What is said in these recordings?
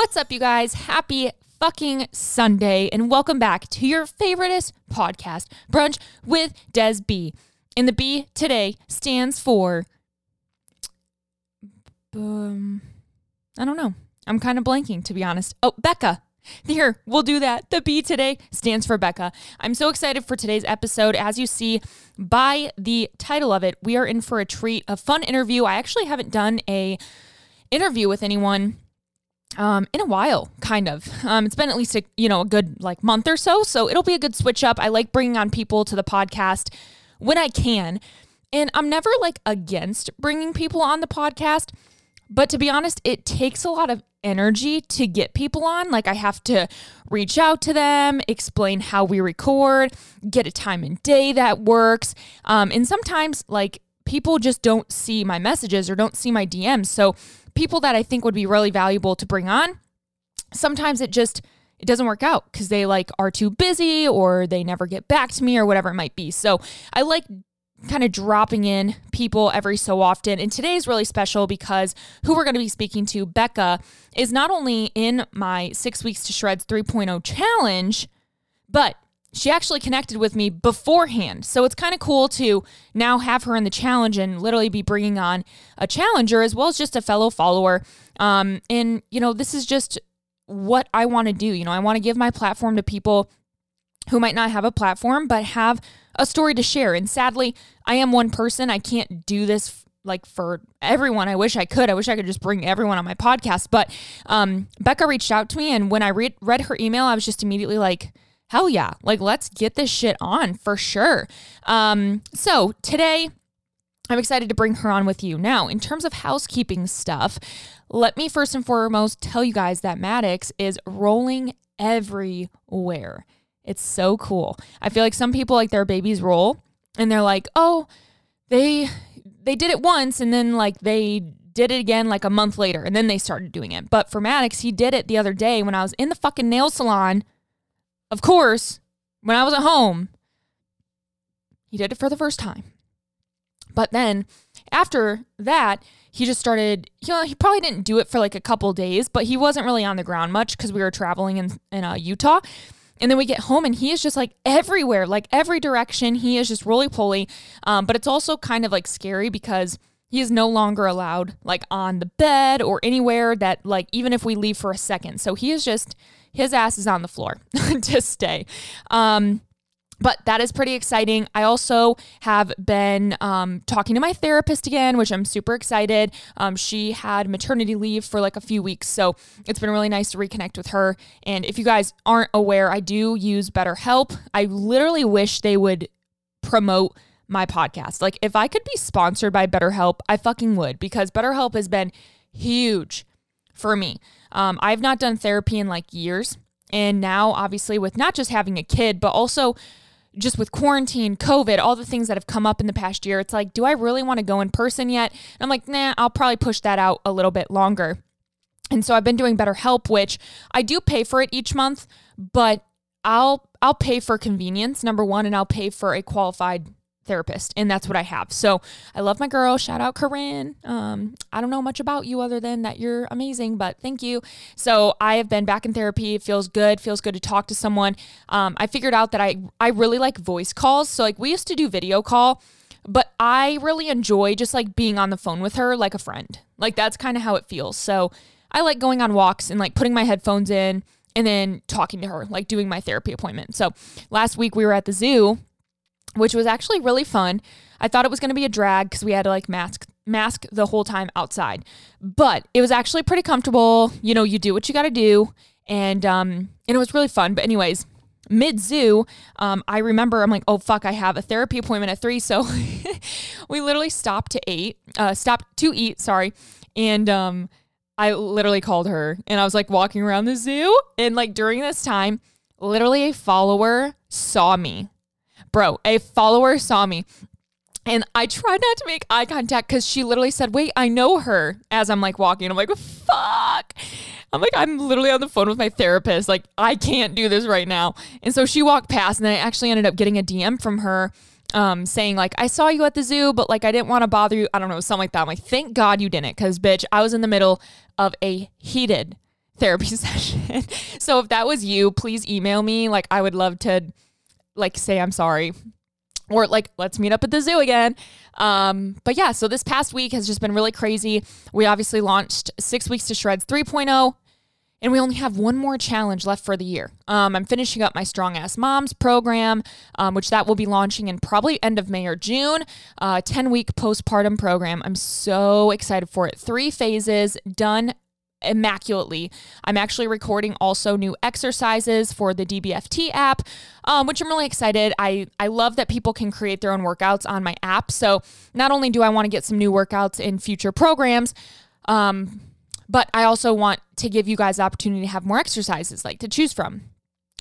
What's up, you guys? Happy fucking Sunday, and welcome back to your favoriteest podcast, Brunch with Des B. And the B today stands for, I don't know. I'm kind of blanking, to be honest. Oh, Becca. Here, we'll do that. The B today stands for Becca. I'm so excited for today's episode. As you see by the title of it, we are in for a treat, a fun interview. I actually haven't done a interview with anyone in a while, kind of. It's been at least a good like month or so. So it'll be a good switch up. I like bringing on people to the podcast when I can. And I'm never like against bringing people on the podcast. But to be honest, it takes a lot of energy to get people on. Like I have to reach out to them, explain how we record, get a time and day that works. And sometimes like people just don't see my messages or don't see my DMs. So people that I think would be really valuable to bring on, sometimes it doesn't work out because they like are too busy or they never get back to me or whatever it might be. So I like kind of dropping in people every so often. And today's really special because who we're going to be speaking to, Becca, is not only in my 6 Weeks to Shreds 3.0 challenge, but she actually connected with me beforehand. So it's kind of cool to now have her in the challenge and literally be bringing on a challenger as well as just a fellow follower. And, this is just what I want to do. I want to give my platform to people who might not have a platform, but have a story to share. And sadly, I am one person. I can't do this like for everyone. I wish I could. I wish I could just bring everyone on my podcast. But Becca reached out to me, and when I read her email, I was just immediately like, hell yeah, like let's get this shit on for sure. So today, I'm excited to bring her on with you. Now, in terms of housekeeping stuff, let me first and foremost tell you guys that Maddox is rolling everywhere. It's so cool. I feel like some people like their babies roll and they're like, oh, they did it once and then like they did it again like a month later and then they started doing it. But for Maddox, he did it the other day when I was in the fucking nail salon. Of course, when I was at home, he did it for the first time. But then after that, he just started, he probably didn't do it for like a couple days, but he wasn't really on the ground much because we were traveling in Utah. And then we get home and he is just like everywhere, like every direction. He is just roly-poly. But it's also kind of like scary because he is no longer allowed like on the bed or anywhere that like, even if we leave for a second. So he is just, his ass is on the floor to stay. But that is pretty exciting. I also have been talking to my therapist again, which I'm super excited. She had maternity leave for like a few weeks. So it's been really nice to reconnect with her. And if you guys aren't aware, I do use BetterHelp. I literally wish they would promote my podcast. Like if I could be sponsored by BetterHelp, I fucking would, because BetterHelp has been huge for me. I've not done therapy in like years. And now obviously with not just having a kid, but also just with quarantine, COVID, all the things that have come up in the past year, it's like, do I really want to go in person yet? And I'm like, nah, I'll probably push that out a little bit longer. And so I've been doing BetterHelp, which I do pay for it each month, but I'll pay for convenience, number one, and I'll pay for a qualified therapist. And that's what I have. So I love my girl. Shout out Corinne. I don't know much about you other than that you're amazing, but thank you. So I have been back in therapy. It feels good. Feels good to talk to someone. I figured out that I really like voice calls. So like we used to do video call, but I really enjoy just like being on the phone with her, like a friend. Like that's kind of how it feels. So I like going on walks and like putting my headphones in and then talking to her, like doing my therapy appointment. So last week we were at the zoo, which was actually really fun. I thought it was going to be a drag because we had to like mask the whole time outside, but it was actually pretty comfortable. You do what you got to do. And it was really fun. But anyways, mid zoo, I remember I'm like, oh fuck, I have a therapy appointment at 3. So we literally stopped to eat. And, I literally called her and I was like walking around the zoo. And like during this time, literally a follower saw me. Bro, a follower saw me and I tried not to make eye contact because she literally said, wait, I know her, as I'm like walking. I'm like, fuck. I'm like, I'm literally on the phone with my therapist. Like, I can't do this right now. And so she walked past and then I actually ended up getting a DM from her saying like, I saw you at the zoo, but like, I didn't want to bother you. I don't know, something like that. I'm like, thank God you didn't, because bitch, I was in the middle of a heated therapy session. So if that was you, please email me. Like, I would love to like say I'm sorry, or like, let's meet up at the zoo again. But yeah, so this past week has just been really crazy. We obviously launched 6 Weeks to Shreds 3.0, and we only have one more challenge left for the year. I'm finishing up my Strong Ass Moms program, which that will be launching in probably end of May or June, 10-week postpartum program. I'm so excited for it. 3 phases done immaculately. I'm actually recording also new exercises for the DBFT app, which I'm really excited. I love that people can create their own workouts on my app. So not only do I want to get some new workouts in future programs, but I also want to give you guys the opportunity to have more exercises like to choose from.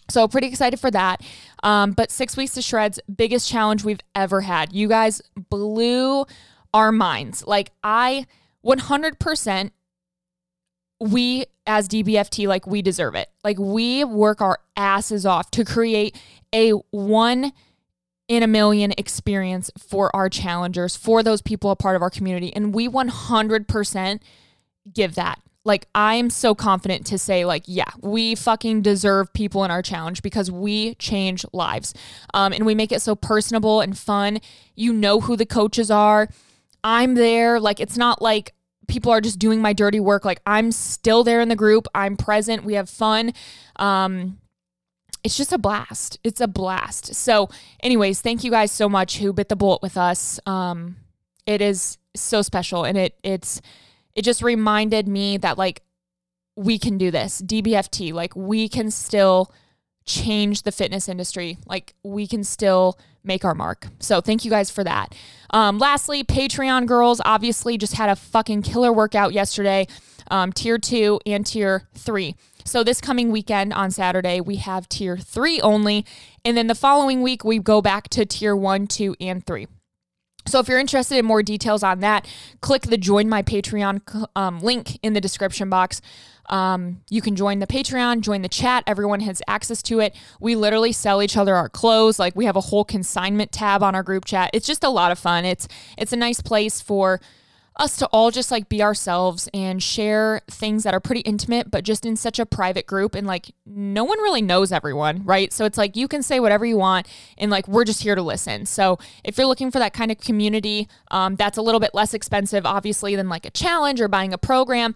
So pretty excited for that. But 6 Weeks to Shreds, biggest challenge we've ever had. You guys blew our minds. Like, I 100%, we as DBFT, like, we deserve it. Like, we work our asses off to create a 1-in-a-million experience for our challengers, for those people a part of our community. And we 100% give that. Like, I'm so confident to say, like, yeah, we fucking deserve people in our challenge because we change lives. And we make it so personable and fun. You know who the coaches are. I'm there. Like, it's not like people are just doing my dirty work. Like, I'm still there in the group. I'm present. We have fun. It's just a blast. It's a blast. So anyways, thank you guys so much who bit the bullet with us. It is so special, and it just reminded me that, like, we can do this. DBFT, like, we can still change the fitness industry. Like, we can still make our mark. So thank you guys for that. Lastly, Patreon girls obviously just had a fucking killer workout yesterday, tier 2 and tier 3. So this coming weekend on Saturday, we have tier 3 only. And then the following week, we go back to tier 1, 2, and 3. So if you're interested in more details on that, click the Join My Patreon link in the description box. You can join the Patreon, join the chat. Everyone has access to it. We literally sell each other our clothes. Like, we have a whole consignment tab on our group chat. It's just a lot of fun. It's a nice place for us to all just, like, be ourselves and share things that are pretty intimate, but just in such a private group, and, like, no one really knows everyone, right? So it's like, you can say whatever you want, and, like, we're just here to listen. So if you're looking for that kind of community, that's a little bit less expensive, obviously, than, like, a challenge or buying a program.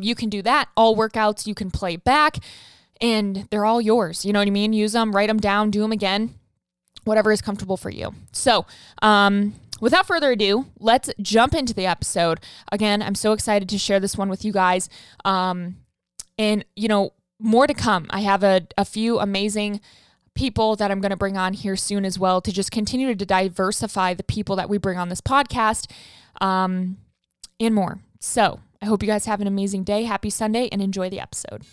You can do that. All workouts you can play back, and they're all yours. You know what I mean? Use them, write them down, do them again, whatever is comfortable for you. So, without further ado, let's jump into the episode. Again, I'm so excited to share this one with you guys. And, you know, more to come. I have a few amazing people that I'm going to bring on here soon as well to just continue to diversify the people that we bring on this podcast, and more. So I hope you guys have an amazing day. Happy Sunday, and enjoy the episode.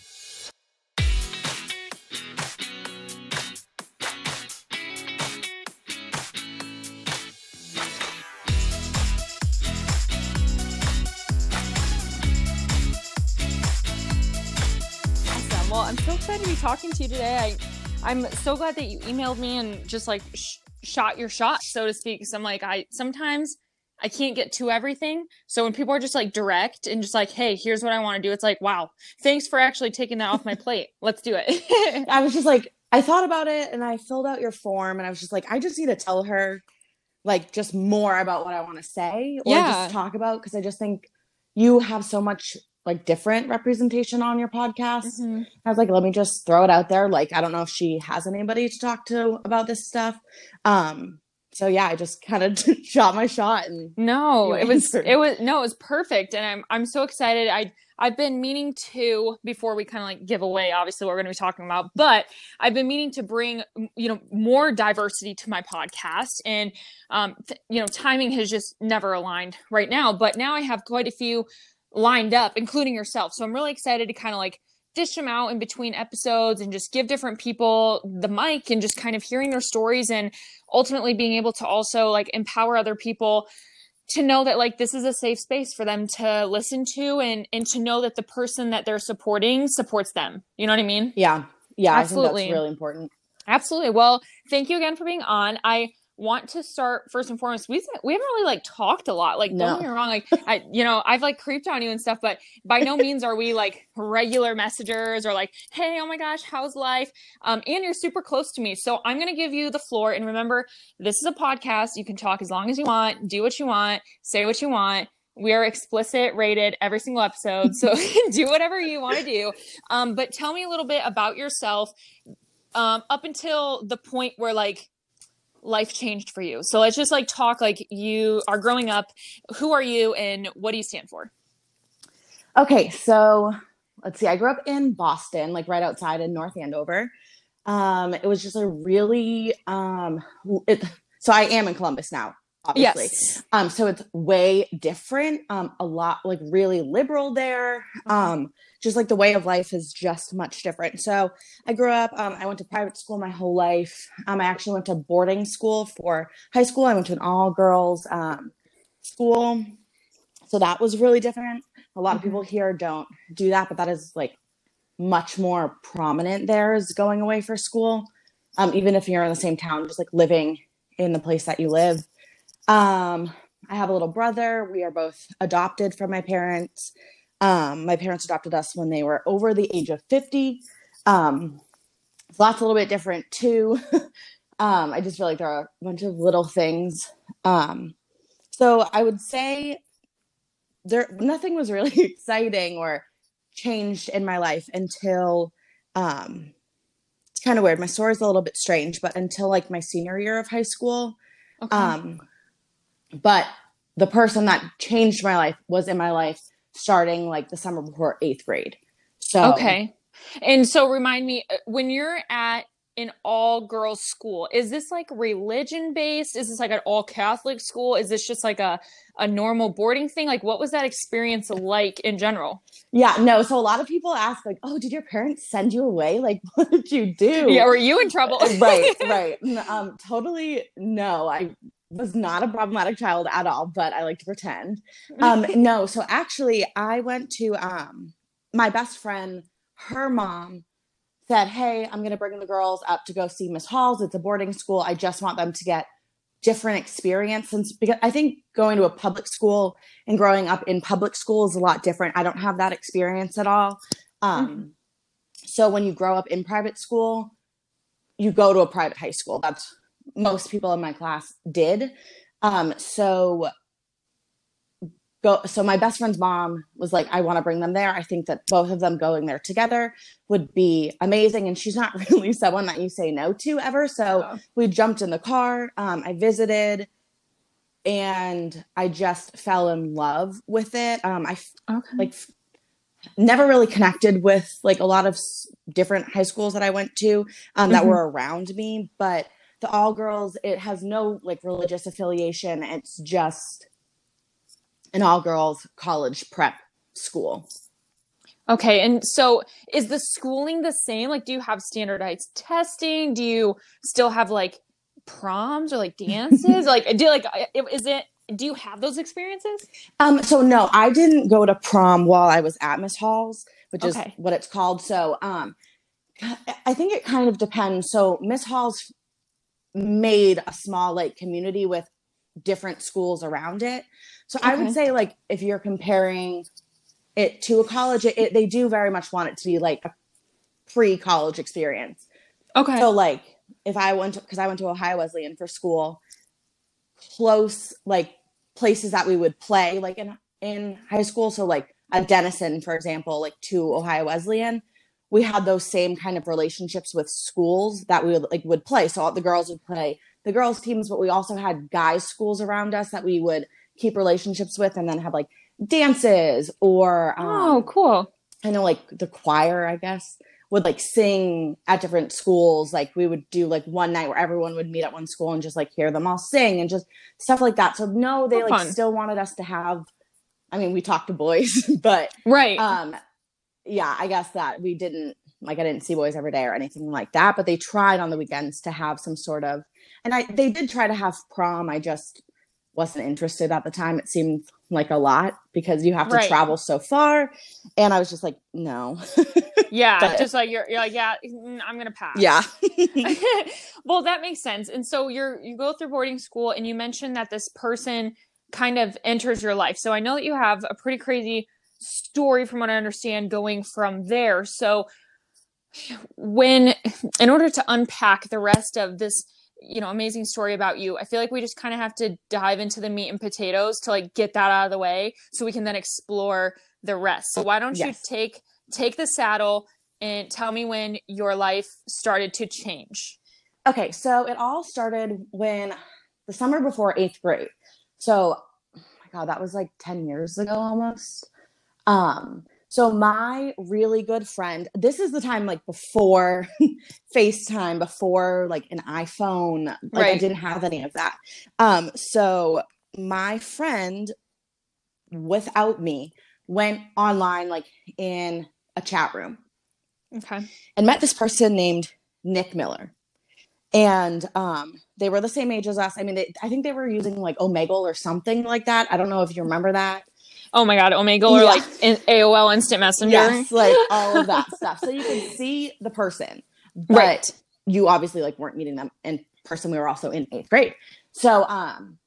Well, I'm so excited to be talking to you today. I'm so glad that you emailed me and just, like, shot your shot, so to speak. Because I'm like, sometimes I can't get to everything. So when people are just, like, direct and just like, hey, here's what I want to do, it's like, wow, thanks for actually taking that off my plate. Let's do it. I was just like, I thought about it and I filled out your form, and I was just like, I just need to tell her, like, just more about what I want to say, or just talk about, because I just think you have so much, like, different representation on your podcast. Mm-hmm. I was like, let me just throw it out there. Like, I don't know if she has anybody to talk to about this stuff. So yeah, I just kind of shot my shot. And no, it was perfect. And I'm so excited. I've been meaning to, before we kind of, like, give away, obviously, what we're going to be talking about, but I've been meaning to bring, you know, more diversity to my podcast, and, you know, timing has just never aligned right now, but now I have quite a few lined up, including yourself. So I'm really excited to kind of, like, dish them out in between episodes and just give different people the mic and just kind of hearing their stories, and ultimately being able to also, like, empower other people to know that, like, this is a safe space for them to listen to, and to know that the person that they're supporting supports them. You know what I mean? Yeah. Yeah. Absolutely. I think that's really important. Absolutely. Well, thank you again for being on. I want to start, first and foremost, we haven't really like talked a lot, like don't get me wrong, like I, you know, I've like creeped on you and stuff, but by no means are we like regular messengers or like, hey, oh my gosh, how's life? And you're super close to me, so I'm gonna give you the floor. And remember, this is a podcast. You can talk as long as you want, do what you want, say what you want. We are explicit rated every single episode, so do whatever you want to do. But tell me a little bit about yourself, up until the point where like life changed for you. So let's just like talk like you are growing up. Who are you and what do you stand for? Okay, so let's see. I grew up in Boston, like right outside in North Andover. It was just a really so I am in Columbus now, obviously. Yes. So it's way different, a lot like really liberal there. Just like the way of life is just much different. So I grew up, I went to private school my whole life. I actually went to boarding school for high school. I went to an all girls school. So that was really different. A lot of people here don't do that, but that is like much more prominent there, is going away for school. Even if you're in the same town, just like living in the place that you live. I have a little brother. We are both adopted from my parents. My parents adopted us when they were over the age of 50. So that's a little bit different too. I just feel like there are a bunch of little things. So I would say nothing was really exciting or changed in my life until, it's kind of weird. My story is a little bit strange, but until like my senior year of high school. Okay. But the person that changed my life was in my life starting like the summer before 8th grade. So okay. And so remind me, when you're at an all girls school, is this like religion based? Is this like an all Catholic school? Is this just like a normal boarding thing? Like what was that experience like in general? Yeah, no. So a lot of people ask like, oh, did your parents send you away? Like what did you do? Yeah. Were you in trouble? Right. Totally. No, I was not a problematic child at all, but I like to pretend. No. So actually I went to, my best friend, her mom said, hey, I'm going to bring the girls up to go see Miss Hall's. It's a boarding school. I just want them to get different experiences, because I think going to a public school and growing up in public school is a lot different. I don't have that experience at all. So when you grow up in private school, you go to a private high school. That's most people in my class did. So my best friend's mom was like, I want to bring them there. I think that both of them going there together would be amazing. And she's not really someone that you say no to ever. So we jumped in the car. I visited and I just fell in love with it. Never really connected with like a lot of different high schools that I went to that were around me, but the all girls, it has no like religious affiliation. It's just an all girls college prep school. Okay. And so is the schooling the same? Like, do you have standardized testing? Do you still have like proms or like dances? Do you have those experiences? So no, I didn't go to prom while I was at Miss Hall's, which is what it's called. So, I think it kind of depends. So Miss Hall's made a small like community with different schools around it. So I would say like if you're comparing it to a college, they do very much want it to be like a pre-college experience. Okay. So like if I went to Ohio Wesleyan for school, close like places that we would play like in high school. So like at Denison, for example, like to Ohio Wesleyan, we had those same kind of relationships with schools that we would play. So all the girls would play the girls teams, but we also had guys schools around us that we would keep relationships with and then have like dances or, oh, cool. I know like the choir, I guess, would like sing at different schools. Like we would do like one night where everyone would meet at one school and just like hear them all sing and just stuff like that. So no, they still wanted us to have, I mean, we talked to boys, but right. Yeah, I guess that we didn't I didn't see boys every day or anything like that, but they tried on the weekends to have some sort of, and they did try to have prom. I just wasn't interested at the time. It seemed like a lot because you have to travel so far. And I was just like, no. Yeah. But just like, you're like, yeah, I'm going to pass. Yeah. Well, that makes sense. And so you go through boarding school, and you mentioned that this person kind of enters your life. So I know that you have a pretty crazy story from what I understand going from there. So in order to unpack the rest of this, amazing story about you, I feel like we just kind of have to dive into the meat and potatoes to like get that out of the way so we can then explore the rest. So why don't you take the saddle and tell me when your life started to change. Okay. So it all started when the summer before 8th grade. So, oh my God, that was like 10 years ago almost. So my really good friend, this is the time like before FaceTime, before like an iPhone, I didn't have any of that. So my friend without me went online, like in a chat room, and met this person named Nick Miller. And they were the same age as us. I mean, I think they were using like Omegle or something like that. I don't know if you remember that. Oh my God, Omegle or like AOL Instant Messenger. Yes, like all of that stuff. So you can see the person, but you obviously like weren't meeting them in person. We were also in 8th grade. So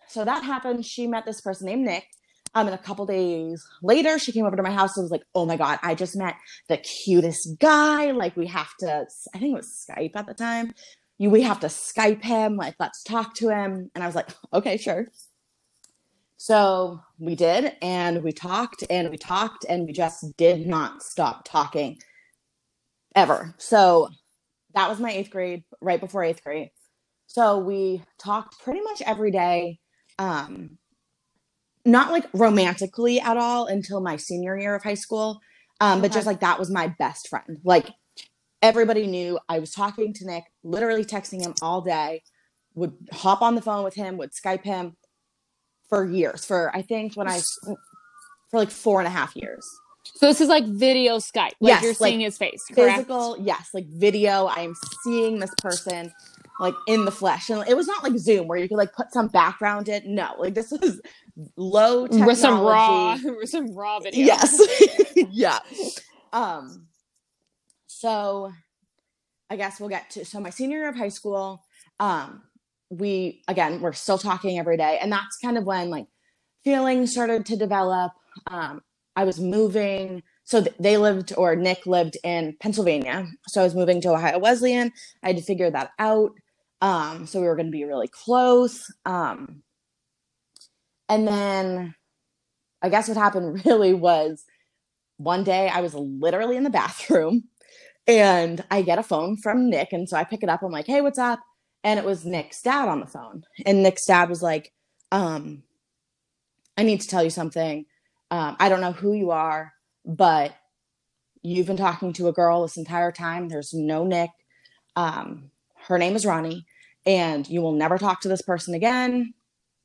so that happened. She met this person named Nick. And a couple days later, she came over to my house and was like, oh my God, I just met the cutest guy. Like we have to, I think it was Skype at the time. We have to Skype him. Like, let's talk to him. And I was like, okay, sure. So we did, and we talked, and we just did not stop talking ever. So that was my 8th grade, right before 8th grade. So we talked pretty much every day, not like romantically at all until my senior year of high school, but just like that was my best friend. Like everybody knew I was talking to Nick, literally texting him all day, would hop on the phone with him, would Skype him. For years, for like 4.5 years. So this is like video Skype. Like yes, you're seeing like his face. Correct? Physical, yes, like video. I am seeing this person like in the flesh. And it was not like Zoom where you could like put some background in. No, like this was low technology. With some raw video. Yes. Yeah. So I guess we'll get to my senior year of high school. We're still talking every day. And that's kind of when like feelings started to develop. I was moving. So Nick lived in Pennsylvania. So I was moving to Ohio Wesleyan. I had to figure that out. So we were going to be really close. And then I guess what happened really was one day I was literally in the bathroom and I get a phone from Nick. And so I pick it up. I'm like, hey, what's up? And it was Nick's dad on the phone. And Nick's dad was like, I need to tell you something. I don't know who you are, but you've been talking to a girl this entire time. There's no Nick. Her name is Ronnie. And you will never talk to this person again.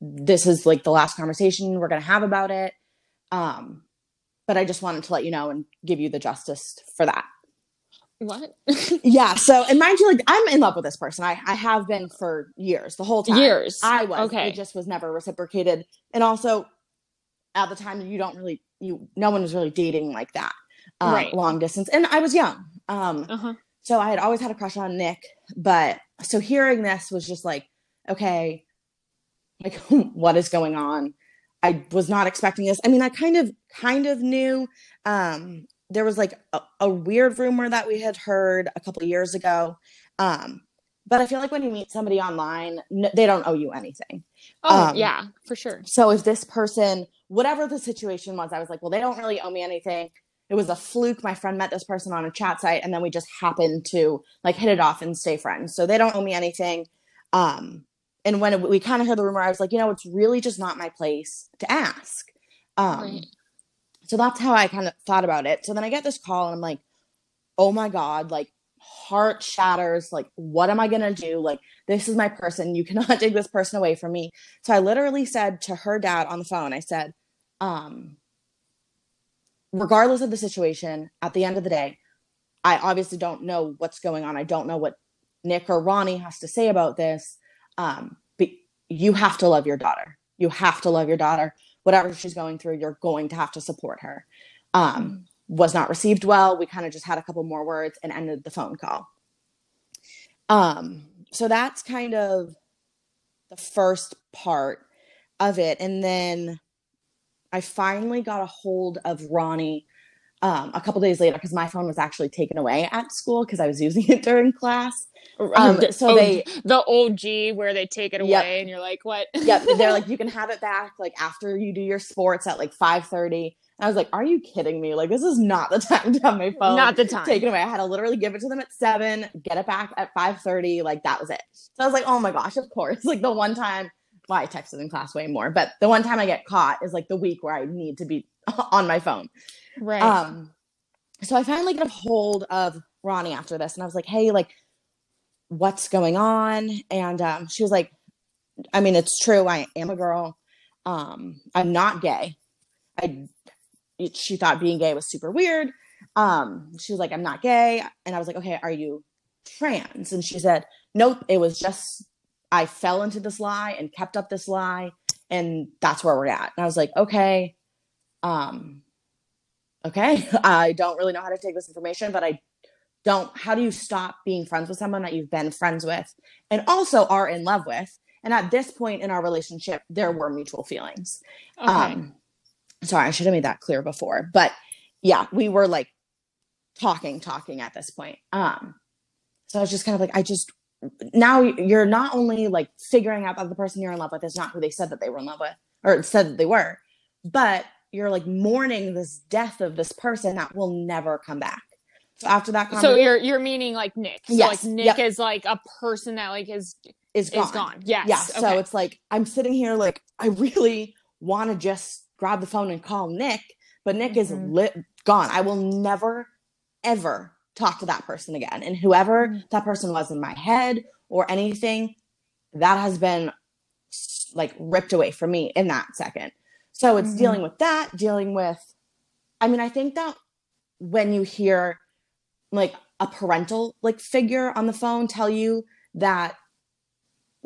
This is like the last conversation we're going to have about it. But I just wanted to let you know and give you the justice for that. What? Yeah. So, and mind you, like I'm in love with this person. I have been for years, the whole time. Years. I was. Okay. It just was never reciprocated. And also, at the time, no one was really dating like that, long distance. And I was young. So I had always had a crush on Nick, but so hearing this was just like, okay, like what is going on? I was not expecting this. I mean, I kind of knew. There was like a weird rumor that we had heard a couple of years ago. But I feel like when you meet somebody online, they don't owe you anything. Oh, yeah, for sure. So if this person, whatever the situation was, I was like, well, they don't really owe me anything. It was a fluke. My friend met this person on a chat site, and then we just happened to like hit it off and stay friends. So they don't owe me anything. And when we kind of heard the rumor, I was like, it's really just not my place to ask. Right. So that's how I kind of thought about it. So then I get this call and I'm like, oh my God, like heart shatters. Like, what am I going to do? Like, this is my person. You cannot take this person away from me. So I literally said to her dad on the phone, I said, regardless of the situation, at the end of the day, I obviously don't know what's going on. I don't know what Nick or Ronnie has to say about this. But you have to love your daughter. Whatever she's going through, you're going to have to support her. was not received well. We kind of just had a couple more words and ended the phone call. So that's kind of the first part of it. And then I finally got a hold of Ronnie a couple days later, because my phone was actually taken away at school because I was using it during class. So the OG where they take it away and you're like, what? Yep. They're like, you can have it back like after you do your sports at like 5:30. And I was like, are you kidding me? Like, this is not the time to have my phone taken away. I had to literally give it to them at 7, get it back at 5:30. Like, that was it. So I was like, oh my gosh, of course. Like, the one time, well, I texted in class way more, but the one time I get caught is like the week where I need to be on my phone. Right. So I finally get a hold of Ronnie after this. And I was like, hey, like, what's going on? And she was like, I mean, it's true. I am a girl. I'm not gay. She thought being gay was super weird. She was like, I'm not gay. And I was like, okay, are you trans? And she said, nope, it was just, I fell into this lie and kept up this lie. And that's where we're at. And I was like, okay. Okay. I don't really know how to take this information, but how do you stop being friends with someone that you've been friends with and also are in love with? And at this point in our relationship, there were mutual feelings. Okay. Sorry, I should have made that clear before, but yeah, we were like talking at this point. So I was just kind of like, now you're not only like figuring out that the person you're in love with is not who they said that they were in love with or said that they were, but you're like mourning this death of this person that will never come back. So after that conversation, so you're meaning like Nick. So yes, like Nick is like a person that like is gone. Yes. Yeah. Okay. So it's like, I'm sitting here like, I really want to just grab the phone and call Nick, but Nick is gone. I will never, ever talk to that person again. And whoever that person was in my head or anything, that has been like ripped away from me in that second. So it's dealing with that, I mean, I think that when you hear like a parental like figure on the phone tell you that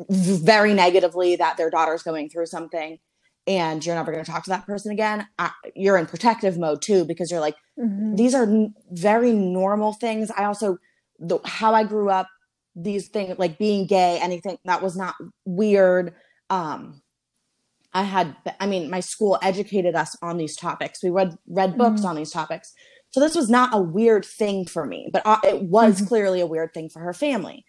very negatively that their daughter's going through something and you're never going to talk to that person again, you're in protective mode too, because you're like, these are very normal things. I also, how I grew up, these things like being gay, anything that was not weird. My school educated us on these topics. We read books on these topics. So this was not a weird thing for me, but it was clearly a weird thing for her family.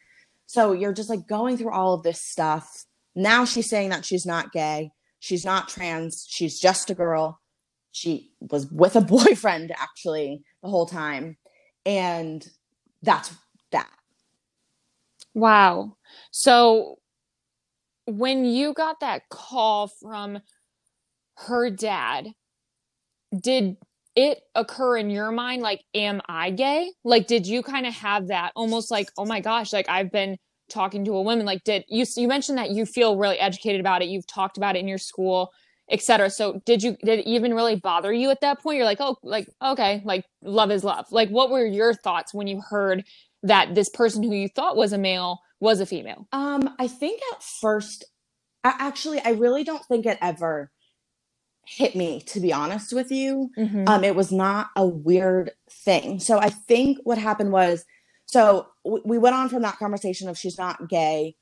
So you're just like going through all of this stuff. Now she's saying that she's not gay. She's not trans. She's just a girl. She was with a boyfriend actually the whole time. And that's that. Wow. So when you got that call from her dad, did it occur in your mind, like, am I gay? Like, did you kind of have that almost like, oh my gosh, like I've been talking to a woman, like did you mentioned that you feel really educated about it. You've talked about it in your school, et cetera. So did it even really bother you at that point? You're like, oh, like, okay, like love is love. Like, what were your thoughts when you heard that this person who you thought was a male was a female? I think at first, I really don't think it ever hit me, to be honest with you. It was not a weird thing. So I think what happened was, so we went on from that conversation of she's not gay.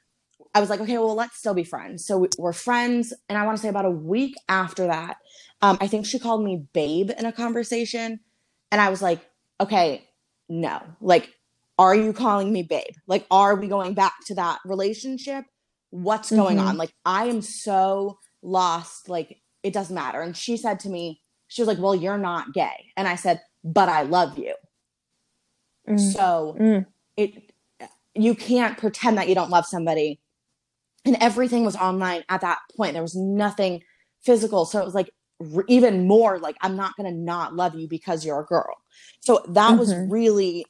I was like, okay, well, let's still be friends. So we're friends. And I want to say about a week after that, I think she called me babe in a conversation. And I was like, okay, no, like, are you calling me babe? Like, are we going back to that relationship? What's going on? Like, I am so lost. Like, it doesn't matter. And she said to me, she was like, well, you're not gay. And I said, but I love you. So you can't pretend that you don't love somebody. And everything was online at that point. There was nothing physical. So it was like even more like, I'm not going to not love you because you're a girl. So that was really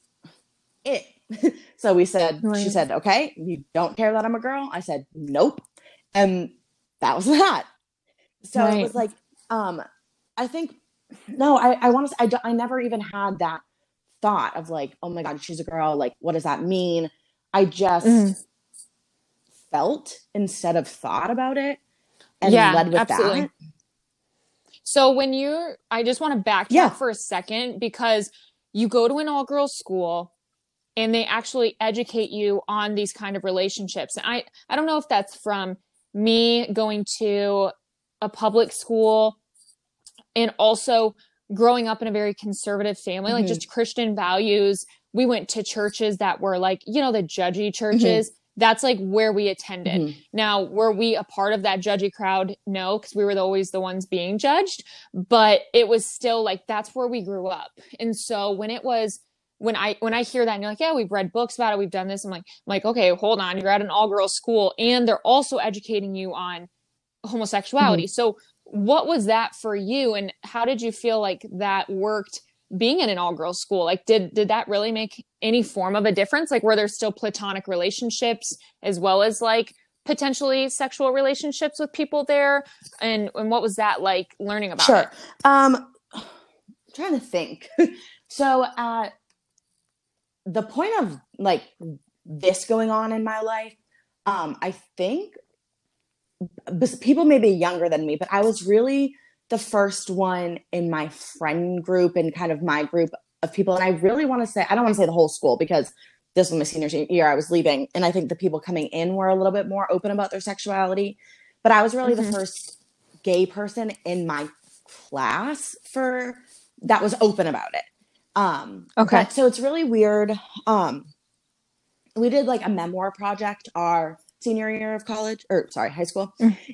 it. So she said, okay, you don't care that I'm a girl? I said, nope. And that was that. So it was like, I never even had that thought of like, oh my God, she's a girl. Like, what does that mean? I just felt instead of thought about it and led with that. So when you're, I just want to backtrack for a second, because you go to an all-girls school and they actually educate you on these kind of relationships. And I don't know if that's from me going to a public school and also growing up in a very conservative family, like just Christian values. We went to churches that were like, you know, the judgy churches. That's like where we attended. Now, were we a part of that judgy crowd? No, because we were always the ones being judged, but it was still like, that's where we grew up. And so when it was, when I hear that and you're like, yeah, we've read books about it, we've done this. I'm like, okay, hold on. You're at an all girls school and they're also educating you on homosexuality. So what was that for you? And how did you feel like that worked being in an all girls school? Like, did that really make any form of a difference? Like, were there still platonic relationships as well as like potentially sexual relationships with people there? And what was that like learning about it? I'm trying to think. So the point of like this going on in my life, I think people may be younger than me, but I was really the first one in my friend group and kind of my group of people. And I really want to say, I don't want to say the whole school, because this was my senior year I was leaving. And I think the people coming in were a little bit more open about their sexuality, but I was really the first gay person in my class that was open about it. So it's really weird. We did like a memoir project our senior year of high school.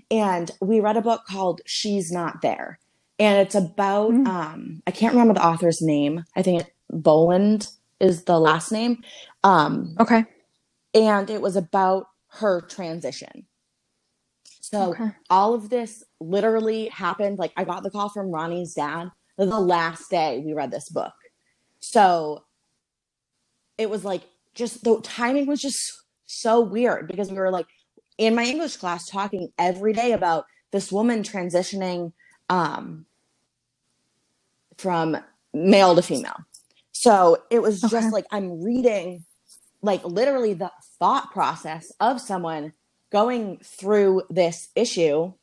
And we read a book called She's Not There. And it's about, I can't remember the author's name. I think Boland is the last name. And it was about her transition. So all of this literally happened. Like, I got the call from Ronnie's dad the last day we read this book. So it was like, just the timing was just so weird, because we were like in my English class talking every day about this woman transitioning from male to female. So it was just like, I'm reading like literally the thought process of someone going through this issue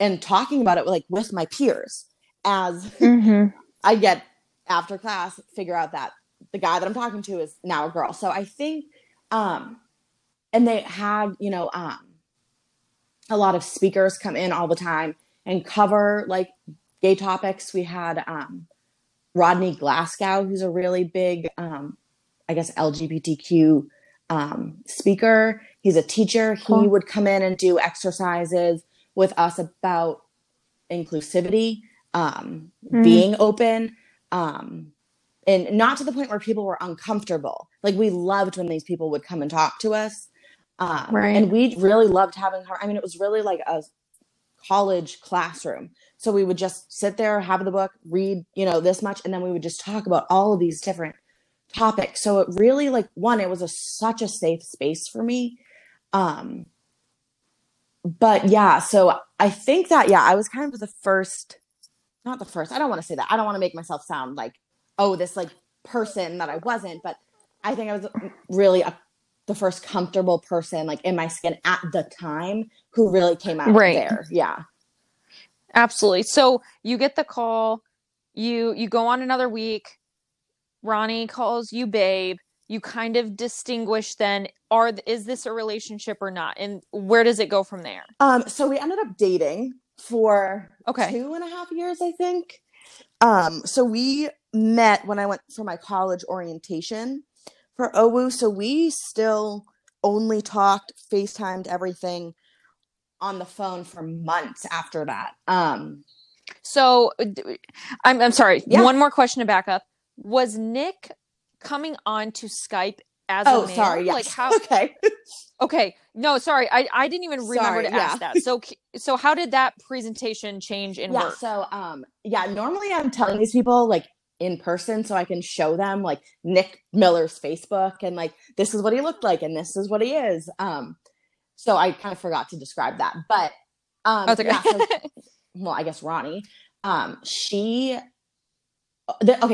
and talking about it like with my peers as I get after class, figure out that the guy that I'm talking to is now a girl. So I think, and they had, you know, a lot of speakers come in all the time and cover like gay topics. We had Rodney Glasgow, who's a really big, I guess, LGBTQ speaker. He's a teacher. He would come in and do exercises with us about inclusivity, being open, and not to the point where people were uncomfortable. Like, we loved when these people would come and talk to us. And we really loved having her. I mean, it was really like a college classroom. So we would just sit there, have the book, read, you know, this much. And then we would just talk about all of these different topics. So it really, like, it was such a safe space for me. But yeah, so I think that, I was kind of I don't want to say that. I don't want to make myself sound like, this like person that I wasn't, but I think I was really the first comfortable person like in my skin at the time who really came out there. Yeah, absolutely. So you get the call, you go on another week. Ronnie calls you babe. You kind of distinguish then, is this a relationship or not? And where does it go from there? So we ended up dating for 2.5 years, I think. So we met when I went for my college orientation for OWU. So we still only talked, FaceTimed, everything on the phone for months after that. So I'm sorry. Yeah. One more question to back up. Was Nick coming on to Skype as a man? Sorry. Yes. Like how, okay. No, sorry. I didn't even remember to ask that. So how did that presentation change in work? So, normally I'm telling these people like in person so I can show them like Nick Miller's Facebook and like, this is what he looked like and this is what he is. So I kind of forgot to describe that, but, well, I guess Ronnie,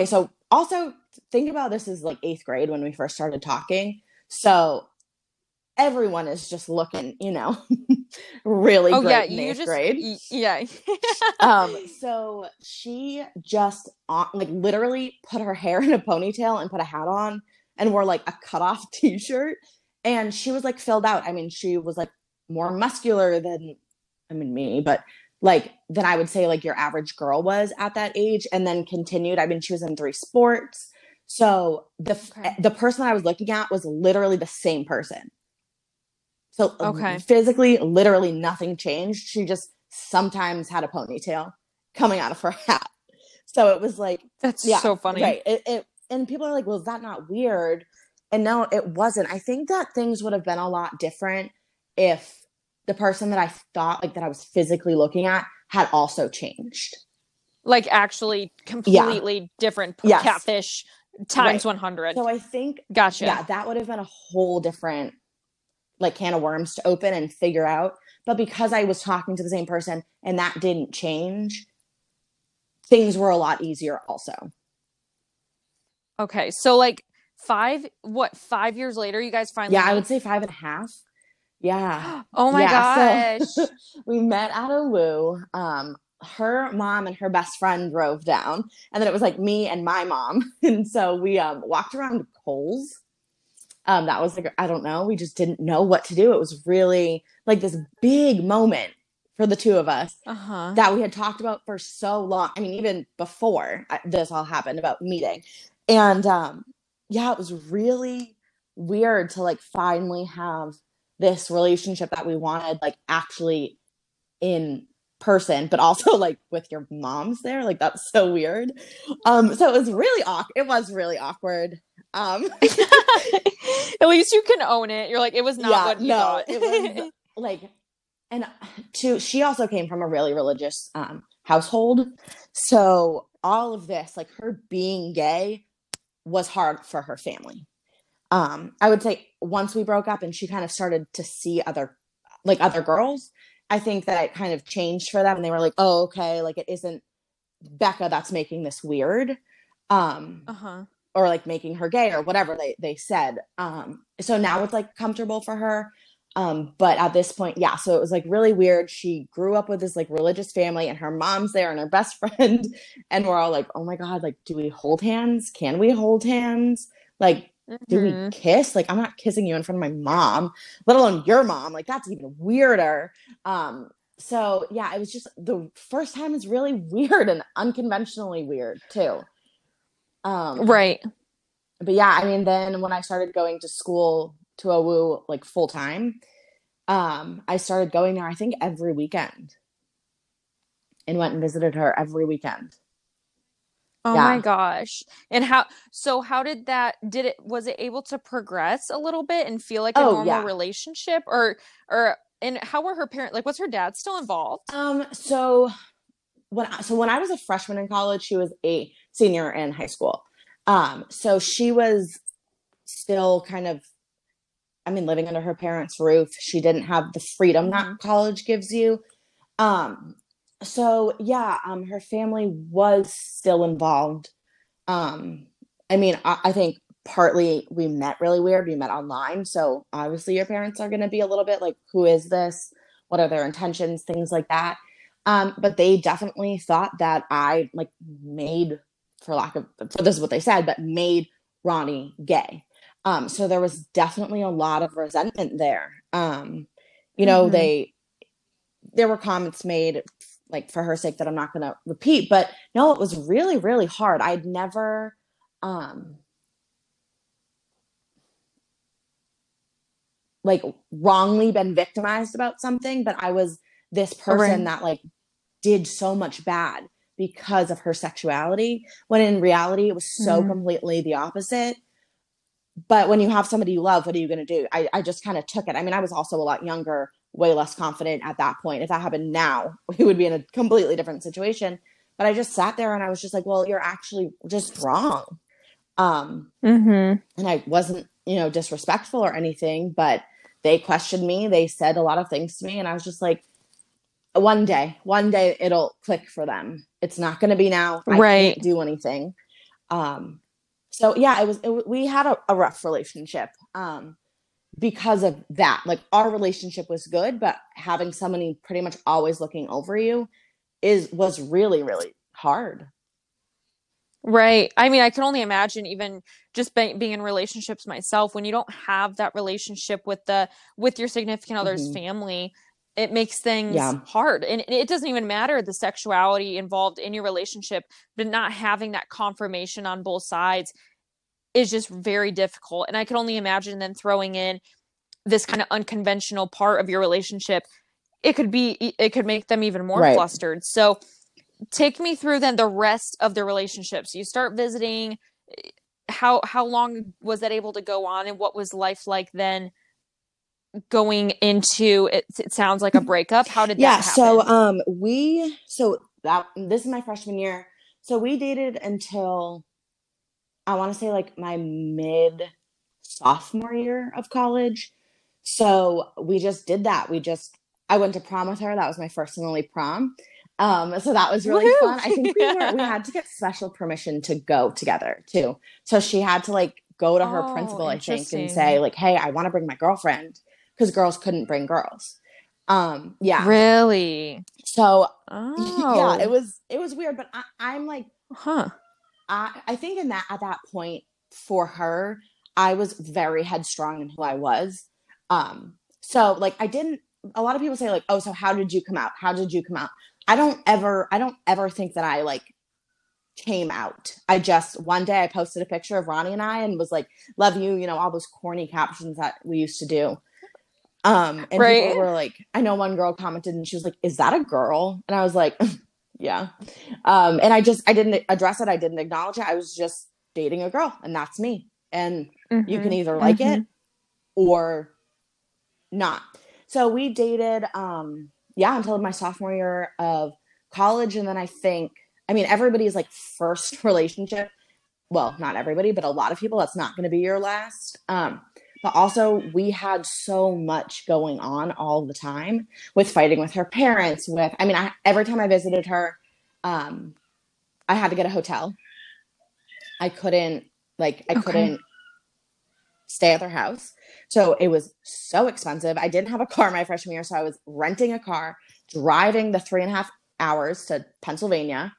so also think about this as like eighth grade when we first started talking. So everyone is just looking, you know, really great in eighth grade. Yeah. So she just like literally put her hair in a ponytail and put a hat on and wore like a cutoff t-shirt. And she was like filled out. I mean, she was like more muscular than, I mean, me, but like, than I would say like your average girl was at that age, and then continued. I mean, she was in 3 sports. So the person I was looking at was literally the same person. So physically, literally nothing changed. She just sometimes had a ponytail coming out of her hat. So it was like, that's so funny. Right. It and people are like, well, is that not weird? And no, it wasn't. I think that things would have been a lot different if the person that I thought, like, that I was physically looking at had also changed. Like, actually completely different catfish times 100. So I think, that would have been a whole different like can of worms to open and figure out. But because I was talking to the same person and that didn't change, things were a lot easier also. Okay. So like 5 years later, you guys finally I would say 5.5. Yeah. Oh my gosh. So we met at a woo. Her mom and her best friend drove down, and then it was like me and my mom. And so we walked around Kohl's. That was like, I don't know. We just didn't know what to do. It was really like this big moment for the two of us that we had talked about for so long. I mean, even before this all happened, about meeting. And it was really weird to like finally have this relationship that we wanted, like actually in person, but also like with your mom's there. Like, that's so weird. So it was really awkward. It was really awkward. At least you can own it. You're like, it was not what you thought. It was like, and she also came from a really religious household. So all of this, like her being gay, was hard for her family. I would say once we broke up and she kind of started to see other girls, I think that it kind of changed for them. And they were like, oh, okay. Like, it isn't Becca that's making this weird. Or like making her gay or whatever they said. So now it's like comfortable for her. But at this point, so it was like really weird. She grew up with this like religious family, and her mom's there and her best friend. And we're all like, oh my God, like, do we hold hands? Can we hold hands? Like, do we kiss? Like, I'm not kissing you in front of my mom, let alone your mom. Like, that's even weirder. So it was just the first time is really weird and unconventionally weird too. Right. But I mean, then when I started going to school to OWU like full time, I started going there, I think, every weekend, and went and visited her every weekend. Oh my gosh. And how did that, was it able to progress a little bit and feel like a normal relationship, or, and how were her parents, like, was her dad still involved? So when I was a freshman in college, she was a senior in high school. So she was still kind of, I mean, living under her parents' roof. She didn't have the freedom that college gives you. Her family was still involved. I mean, I think partly we met really weird. We met online. So obviously your parents are going to be a little bit like, who is this? What are their intentions? Things like that. But they definitely thought that I like made Ronnie gay. So there was definitely a lot of resentment there. You know, there were comments made like for her sake that I'm not going to repeat, but no, it was really, really hard. I'd never, like wrongly been victimized about something, but I was this person that like did so much bad because of her sexuality, when in reality it was so completely the opposite. But when you have somebody you love, what are you going to do? I just kind of took it. I mean, I was also a lot younger, way less confident at that point. If that happened now, we would be in a completely different situation. But I just sat there and I was just like, well, you're actually just wrong. And I wasn't, you know, disrespectful or anything, but they questioned me. They said a lot of things to me, and I was just like, one day it'll click for them. It's not going to be now. I can't do anything. We had a rough relationship. because of that. Like, our relationship was good, but having somebody pretty much always looking over you was really, really hard. Right. I mean, I can only imagine even just being in relationships myself, when you don't have that relationship with your significant other's mm-hmm. family, it makes things hard. And it doesn't even matter the sexuality involved in your relationship, but not having that confirmation on both sides is just very difficult. And I can only imagine then throwing in this kind of unconventional part of your relationship, it could make them even more flustered. So take me through then the rest of the relationships. You start visiting. How long was that able to go on, and what was life like then going into it sounds like a breakup? How did that happen? Yeah, so this is my freshman year. So we dated until I want to say like my mid sophomore year of college. So we just did that. I went to prom with her. That was my first and only prom. So that was really fun. I think we had to get special permission to go together too. So she had to like go to her principal, I think, and say like, "Hey, I want to bring my girlfriend," because girls couldn't bring girls. Really? So yeah, it was weird, but I'm like, I think in that, at that point for her, I was very headstrong in who I was. So like, a lot of people say like, "Oh, so how did you come out? How did you come out?" I don't ever think that I like came out. I just, one day I posted a picture of Ronnie and I and was like, "Love you," you know, all those corny captions that we used to do. And people were like, I know one girl commented and she was like, "Is that a girl?" And I was like, "Yeah." And I didn't address it. I didn't acknowledge it. I was just dating a girl, and that's me. And you can either like it or not. So we dated, until my sophomore year of college. And then everybody's like first relationship. Well, not everybody, but a lot of people, that's not going to be your last. But also we had so much going on all the time, with fighting with her parents, every time I visited her, I had to get a hotel. I couldn't stay at their house. So it was so expensive. I didn't have a car my freshman year, so I was renting a car, driving the 3.5 hours to Pennsylvania.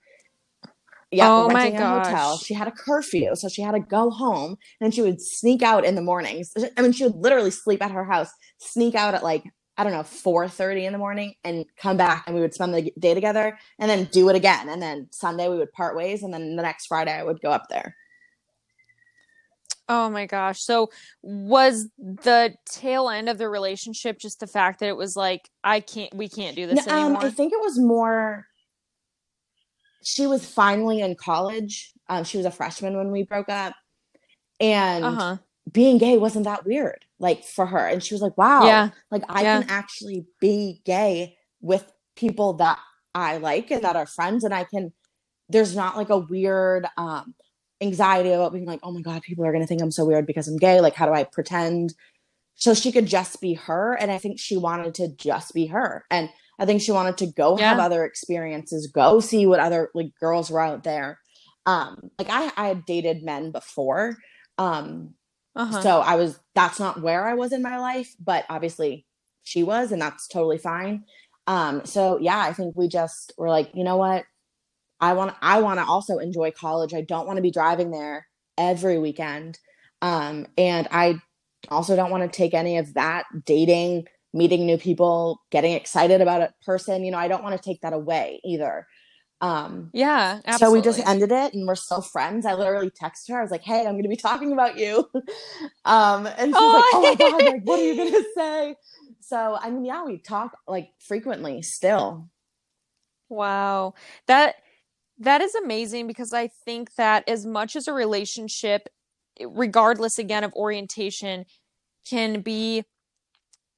Yeah, renting a hotel. She had a curfew, so she had to go home, and she would sneak out in the mornings. I mean, she would literally sleep at her house, sneak out at 4:30 in the morning, and come back, and we would spend the day together, and then do it again. And then Sunday we would part ways, and then the next Friday I would go up there. Oh my gosh. So was the tail end of the relationship just the fact that it was like, we can't do this anymore? I think it was more, she was finally in college. She was a freshman when we broke up, and being gay wasn't that weird, like, for her. And she was like, wow, I can actually be gay with people that I like and that are friends. And there's not like a weird, anxiety about being like, oh my God, people are going to think I'm so weird because I'm gay. Like, how do I pretend? So she could just be her. And I think she wanted to just be her. And I think she wanted to go have other experiences, go see what other like girls were out there. I had dated men before. So that's not where I was in my life, but obviously she was, and that's totally fine. I think we just were like, you know what? I want to also enjoy college. I don't want to be driving there every weekend. And I also don't want to take any of that dating, meeting new people, getting excited about a person. You know, I don't want to take that away either. Yeah, absolutely. So we just ended it, and we're still friends. I literally texted her. I was like, "Hey, I'm going to be talking about you." And she's like, "Oh my God, like, what are you going to say?" So, I mean, yeah, we talk like frequently still. Wow. That is amazing, because I think that as much as a relationship, regardless again of orientation, can be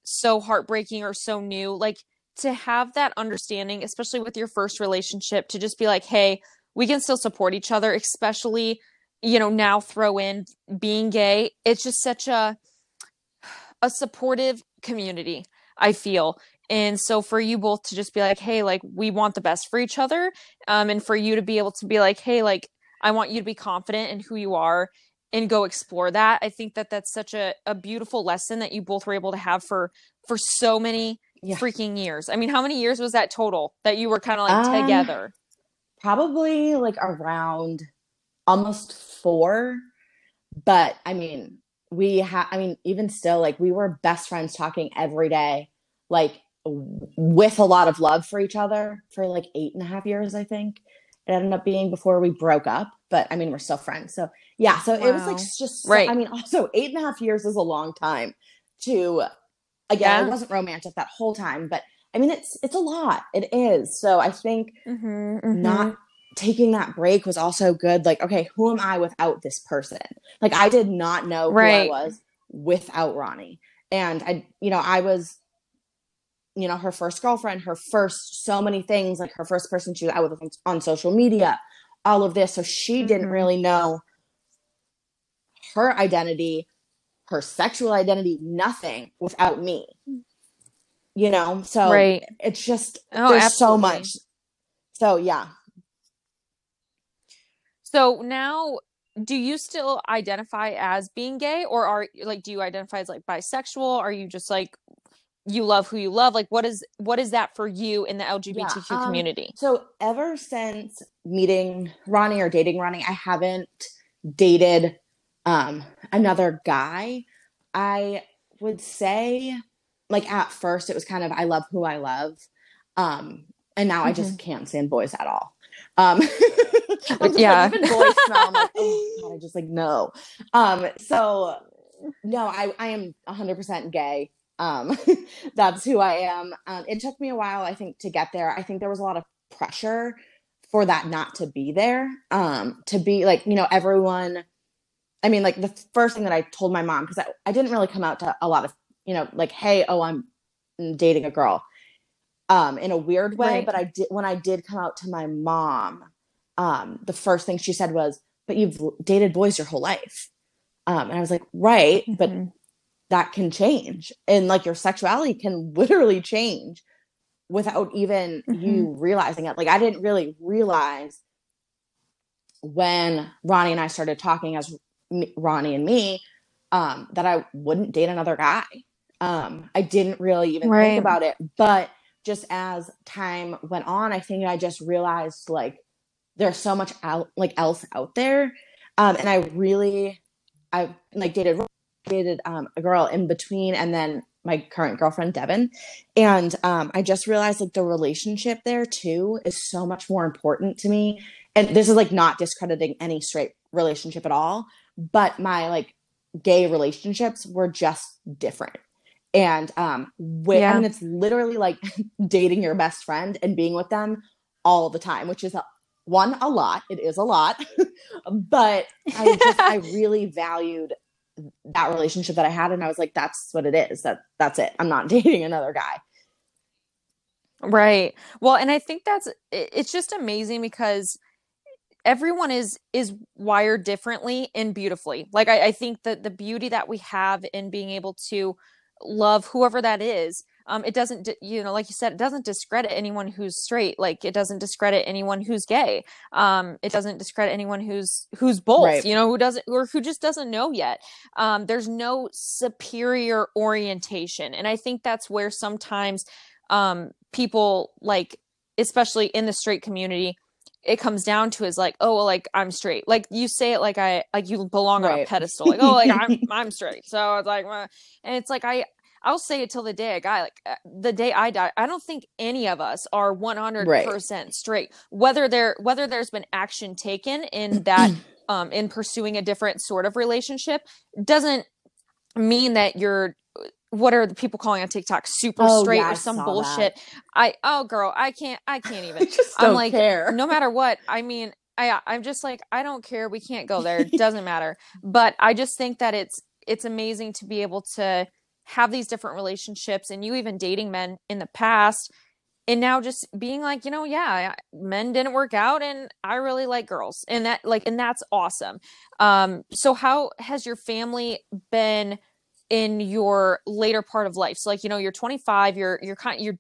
so heartbreaking or so new, like to have that understanding, especially with your first relationship, to just be like, hey, we can still support each other, especially, you know, now throw in being gay. It's just such a supportive community, I feel. And so for you both to just be like, hey, like, we want the best for each other. And for you to be able to be like, hey, like, I want you to be confident in who you are and go explore that. I think that that's such a beautiful lesson that you both were able to have for so many freaking years. I mean, how many years was that total that you were kind of like together? Probably like around almost 4. But I mean, even still, like, we were best friends talking every day, like with a lot of love for each other for like 8.5 years, I think. It ended up being before we broke up, but I mean, we're still friends. So yeah, so wow. It was like just, right. I mean, also 8.5 years is a long time to, again, yeah. It wasn't romantic that whole time, but I mean, it's a lot. It is. So I think not taking that break was also good. Like, okay, who am I without this person? Like, I did not know right. who I was without Ronnie. And I was, her first girlfriend, her first so many things, like her first person she was out with on social media, all of this. So she didn't really know her identity, her sexual identity, nothing without me, so right. It's just, there's absolutely. So much. So, yeah. So now, do you still identify as being gay, or do you identify as like bisexual? Are you just like, you love who you love? Like, what is that for you in the LGBTQ community? So ever since meeting Ronnie or dating Ronnie, I haven't dated another guy. I would say, like, at first it was kind of, I love who I love. And now I just can't stand boys at all. Yeah. Even boys smell. I'm like, oh God, I just like, no. So no, I am 100% gay. That's who I am. It took me a while, I think, to get there. I think there was a lot of pressure for that not to be there, to be like, everyone. I mean, like, the first thing that I told my mom, because I didn't really come out to a lot of, like, hey, oh, I'm dating a girl, in a weird way. Right. But when I did come out to my mom, the first thing she said was, but you've dated boys your whole life. And I was like, right. Mm-hmm. But that can change, and like, your sexuality can literally change without even you realizing it. Like, I didn't really realize when Ronnie and I started talking as Ronnie and me, that I wouldn't date another guy. I didn't really even right. think about it, but just as time went on, I think I just realized, like, there's so much else out there. And I like dated a girl in between, and then my current girlfriend Devin, and I just realized, like, the relationship there too is so much more important to me. And this is like not discrediting any straight relationship at all, but my like gay relationships were just different. And I mean, it's literally like dating your best friend and being with them all the time, which is a lot. It is a lot, but I really valued that relationship that I had. And I was like, that's what it is. That's it. I'm not dating another guy. Right. Well, and I think it's just amazing, because everyone is wired differently and beautifully. Like, I think that the beauty that we have in being able to love whoever that is, it doesn't, like you said, it doesn't discredit anyone who's straight. Like, it doesn't discredit anyone who's gay. It doesn't discredit anyone who's both, right. Who doesn't, or who just doesn't know yet. There's no superior orientation. And I think that's where sometimes, people, like, especially in the straight community, it comes down to is like, oh, well, like, I'm straight. Like, you say it like you belong right. on a pedestal. Like, oh, like I'm straight. So it's like, and it's like, I'll say it till the day I die. Like, the day I die, I don't think any of us are 100% right. straight. Whether there's been action taken in that, in pursuing a different sort of relationship, doesn't mean that you're. What are the people calling on TikTok? Super straight or some bullshit. That. I can't even. I'm like, care. No matter what. I mean, I'm just like, I don't care. We can't go there. It doesn't matter. But I just think that it's amazing to be able to have these different relationships, and you even dating men in the past, and now just being like, men didn't work out, and I really like girls, and that, like, and that's awesome. So how has your family been in your later part of life? So, like, you're 25, you're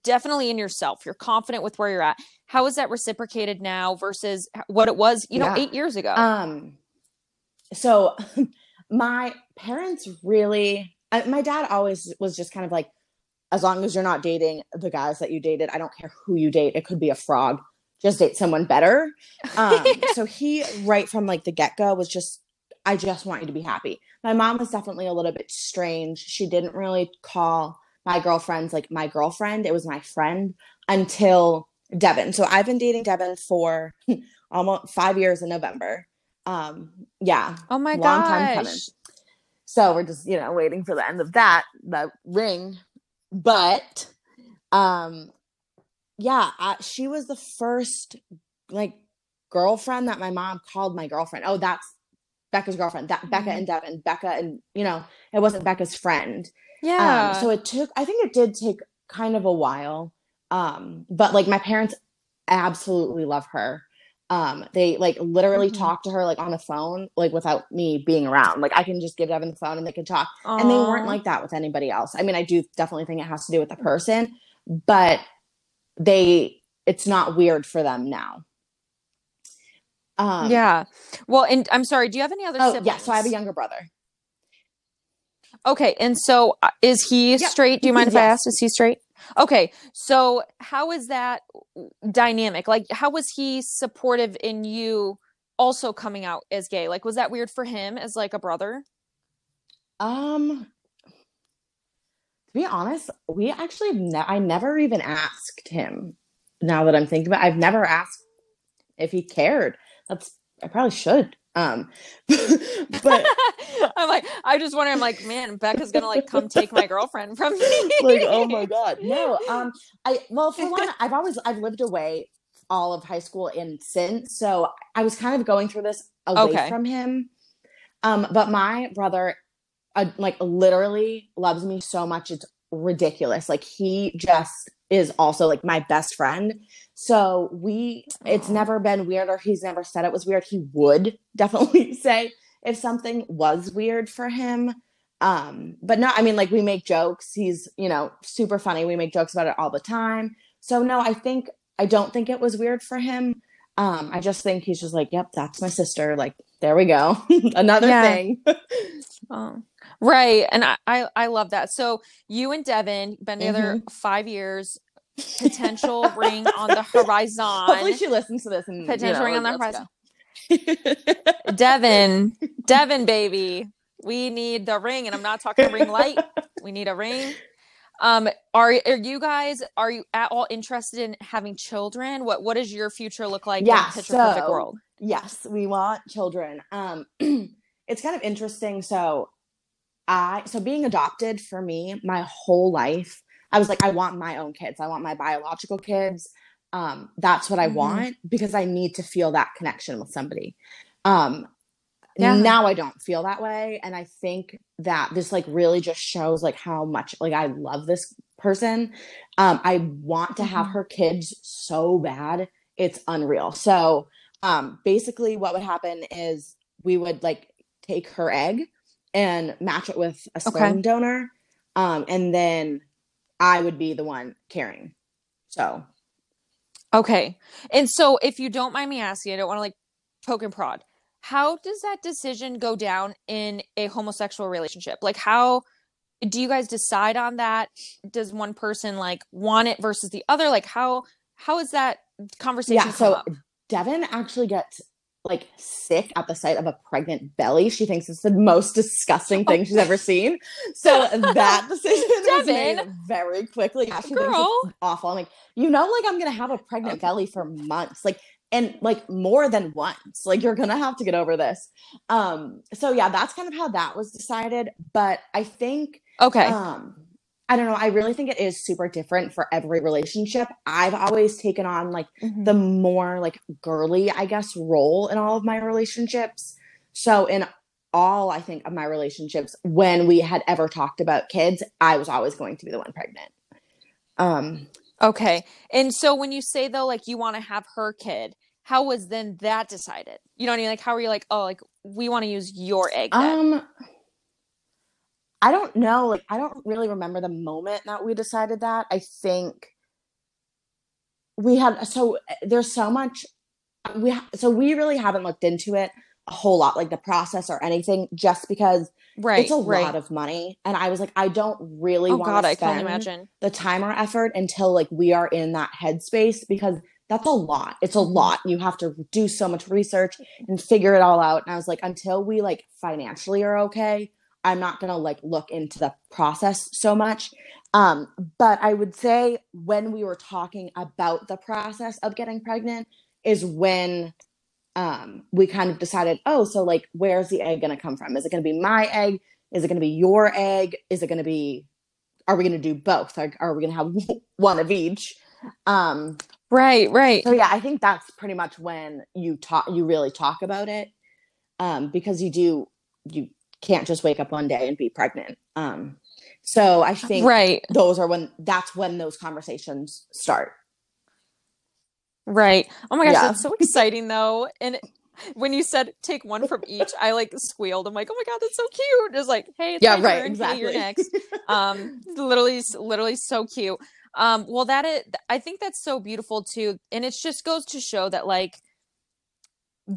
definitely in yourself. You're confident with where you're at. How is that reciprocated now versus what it was, 8 years ago? So my parents really, my dad always was just kind of like, as long as you're not dating the guys that you dated, I don't care who you date. It could be a frog. Just date someone better. So he, right from like the get-go, was just, I just want you to be happy. My mom was definitely a little bit strange. She didn't really call my girlfriends like my girlfriend. It was my friend until Devin. So I've been dating Devin for almost 5 years in November. Yeah. Oh my gosh. Long time coming. So we're just, you know, waiting for the end of that, the ring. But, yeah, she was the first like girlfriend that my mom called my girlfriend. Oh, that's Becca's girlfriend. That Becca and Devin, Becca and, you know, it wasn't Becca's friend. Yeah. So it took, I think it did take kind of a while. But like my parents absolutely love her. They like literally talk to her like on the phone, like without me being around. Like I can just give Devin the phone and they can talk. Aww. And they weren't like that with anybody else. I mean, I do definitely think it has to do with the person, but it's not weird for them now. Yeah. Well, and I'm sorry, do you have any other siblings? Yeah. So I have a younger brother. Okay. And so is he straight? Do you mind if I ask? Is he straight? Okay. So how is that dynamic? Like, how was he supportive in you also coming out as gay? Like, was that weird for him as like a brother? To be honest, we actually, I never even asked him. Now that I'm thinking about it, I've never asked if he cared. I probably should. But I'm like, I just wonder, I'm like, man, Becca's gonna like come take my girlfriend from me. Like, oh my God. No. For one, I've lived away all of high school and since. So I was kind of going through this away from him. But my brother like literally loves me so much. It's ridiculous. Like he just is also like my best friend. So it's never been weird, or he's never said it was weird. He would definitely say if something was weird for him. But no, I mean, like we make jokes. He's, you know, super funny. We make jokes about it all the time. So no, I don't think it was weird for him. I just think he's just like, yep, that's my sister. Like, there we go. Another thing. Right. And I love that. So you and Devin been together 5 years, potential ring on the horizon. Hopefully she listens to this. And, potential ring on the horizon. Devin, baby, we need the ring. And I'm not talking ring light. We need a ring. Are you at all interested in having children? What does your future look like in a picture-perfect world? Yes, we want children. It's kind of interesting. So being adopted for me, my whole life, I was like, I want my own kids. I want my biological kids. That's what I want because I need to feel that connection with somebody. Now I don't feel that way. And I think that this like really just shows like how much like I love this person. I want to have her kids so bad. It's unreal. So basically what would happen is we would like take her egg and match it with a sperm donor. And then I would be the one carrying. So. Okay. And so if you don't mind me asking, I don't want to like poke and prod. How does that decision go down in a homosexual relationship? Like, how do you guys decide on that? Does one person like want it versus the other? Like how is that conversation? Yeah. So Devin actually gets like sick at the sight of a pregnant belly. She thinks it's the most disgusting thing she's ever seen. So that decision was made very quickly. Yeah, she thinks it's awful. I'm like, you know, like I'm going to have a pregnant belly for months. Like, and like more than once, like you're going to have to get over this. So yeah, that's kind of how that was decided. But I think, I don't know. I really think it is super different for every relationship. I've always taken on like the more like girly, I guess, role in all of my relationships. So in all, I think of my relationships, when we had ever talked about kids, I was always going to be the one pregnant. Okay. And so when you say though, like you want to have her kid, how was then that decided? You know what I mean? Like, how were you like, oh, like we want to use your egg then? I don't know. Like, I don't really remember the moment that we decided that. I think we had, so there's so much, we really haven't looked into it. a whole lot, like the process or anything, just because it's a lot of money. And I was like, I don't really want to spend the time or effort until like we are in that headspace, because that's a lot. It's a lot. You have to do so much research and figure it all out. And I was like, until we like financially are okay, I'm not going to like look into the process so much. But I would say when we were talking about the process of getting pregnant is when we kind of decided, oh, so like, where's the egg going to come from? Is it going to be my egg? Is it going to be your egg? Is it going to be, are we going to do both? Are we going to have one of each? Right. So yeah, I think that's pretty much when you really talk about it. Because you can't just wake up one day and be pregnant. So I think that's when those conversations start. Right. Oh my gosh, that's so exciting though. And when you said take one from each, I like squealed. I'm like, oh my god, that's so cute. It's like, hey, it's my turn. Exactly. Hey, you're next. Literally so cute. Well, I think that's so beautiful too, and it just goes to show that like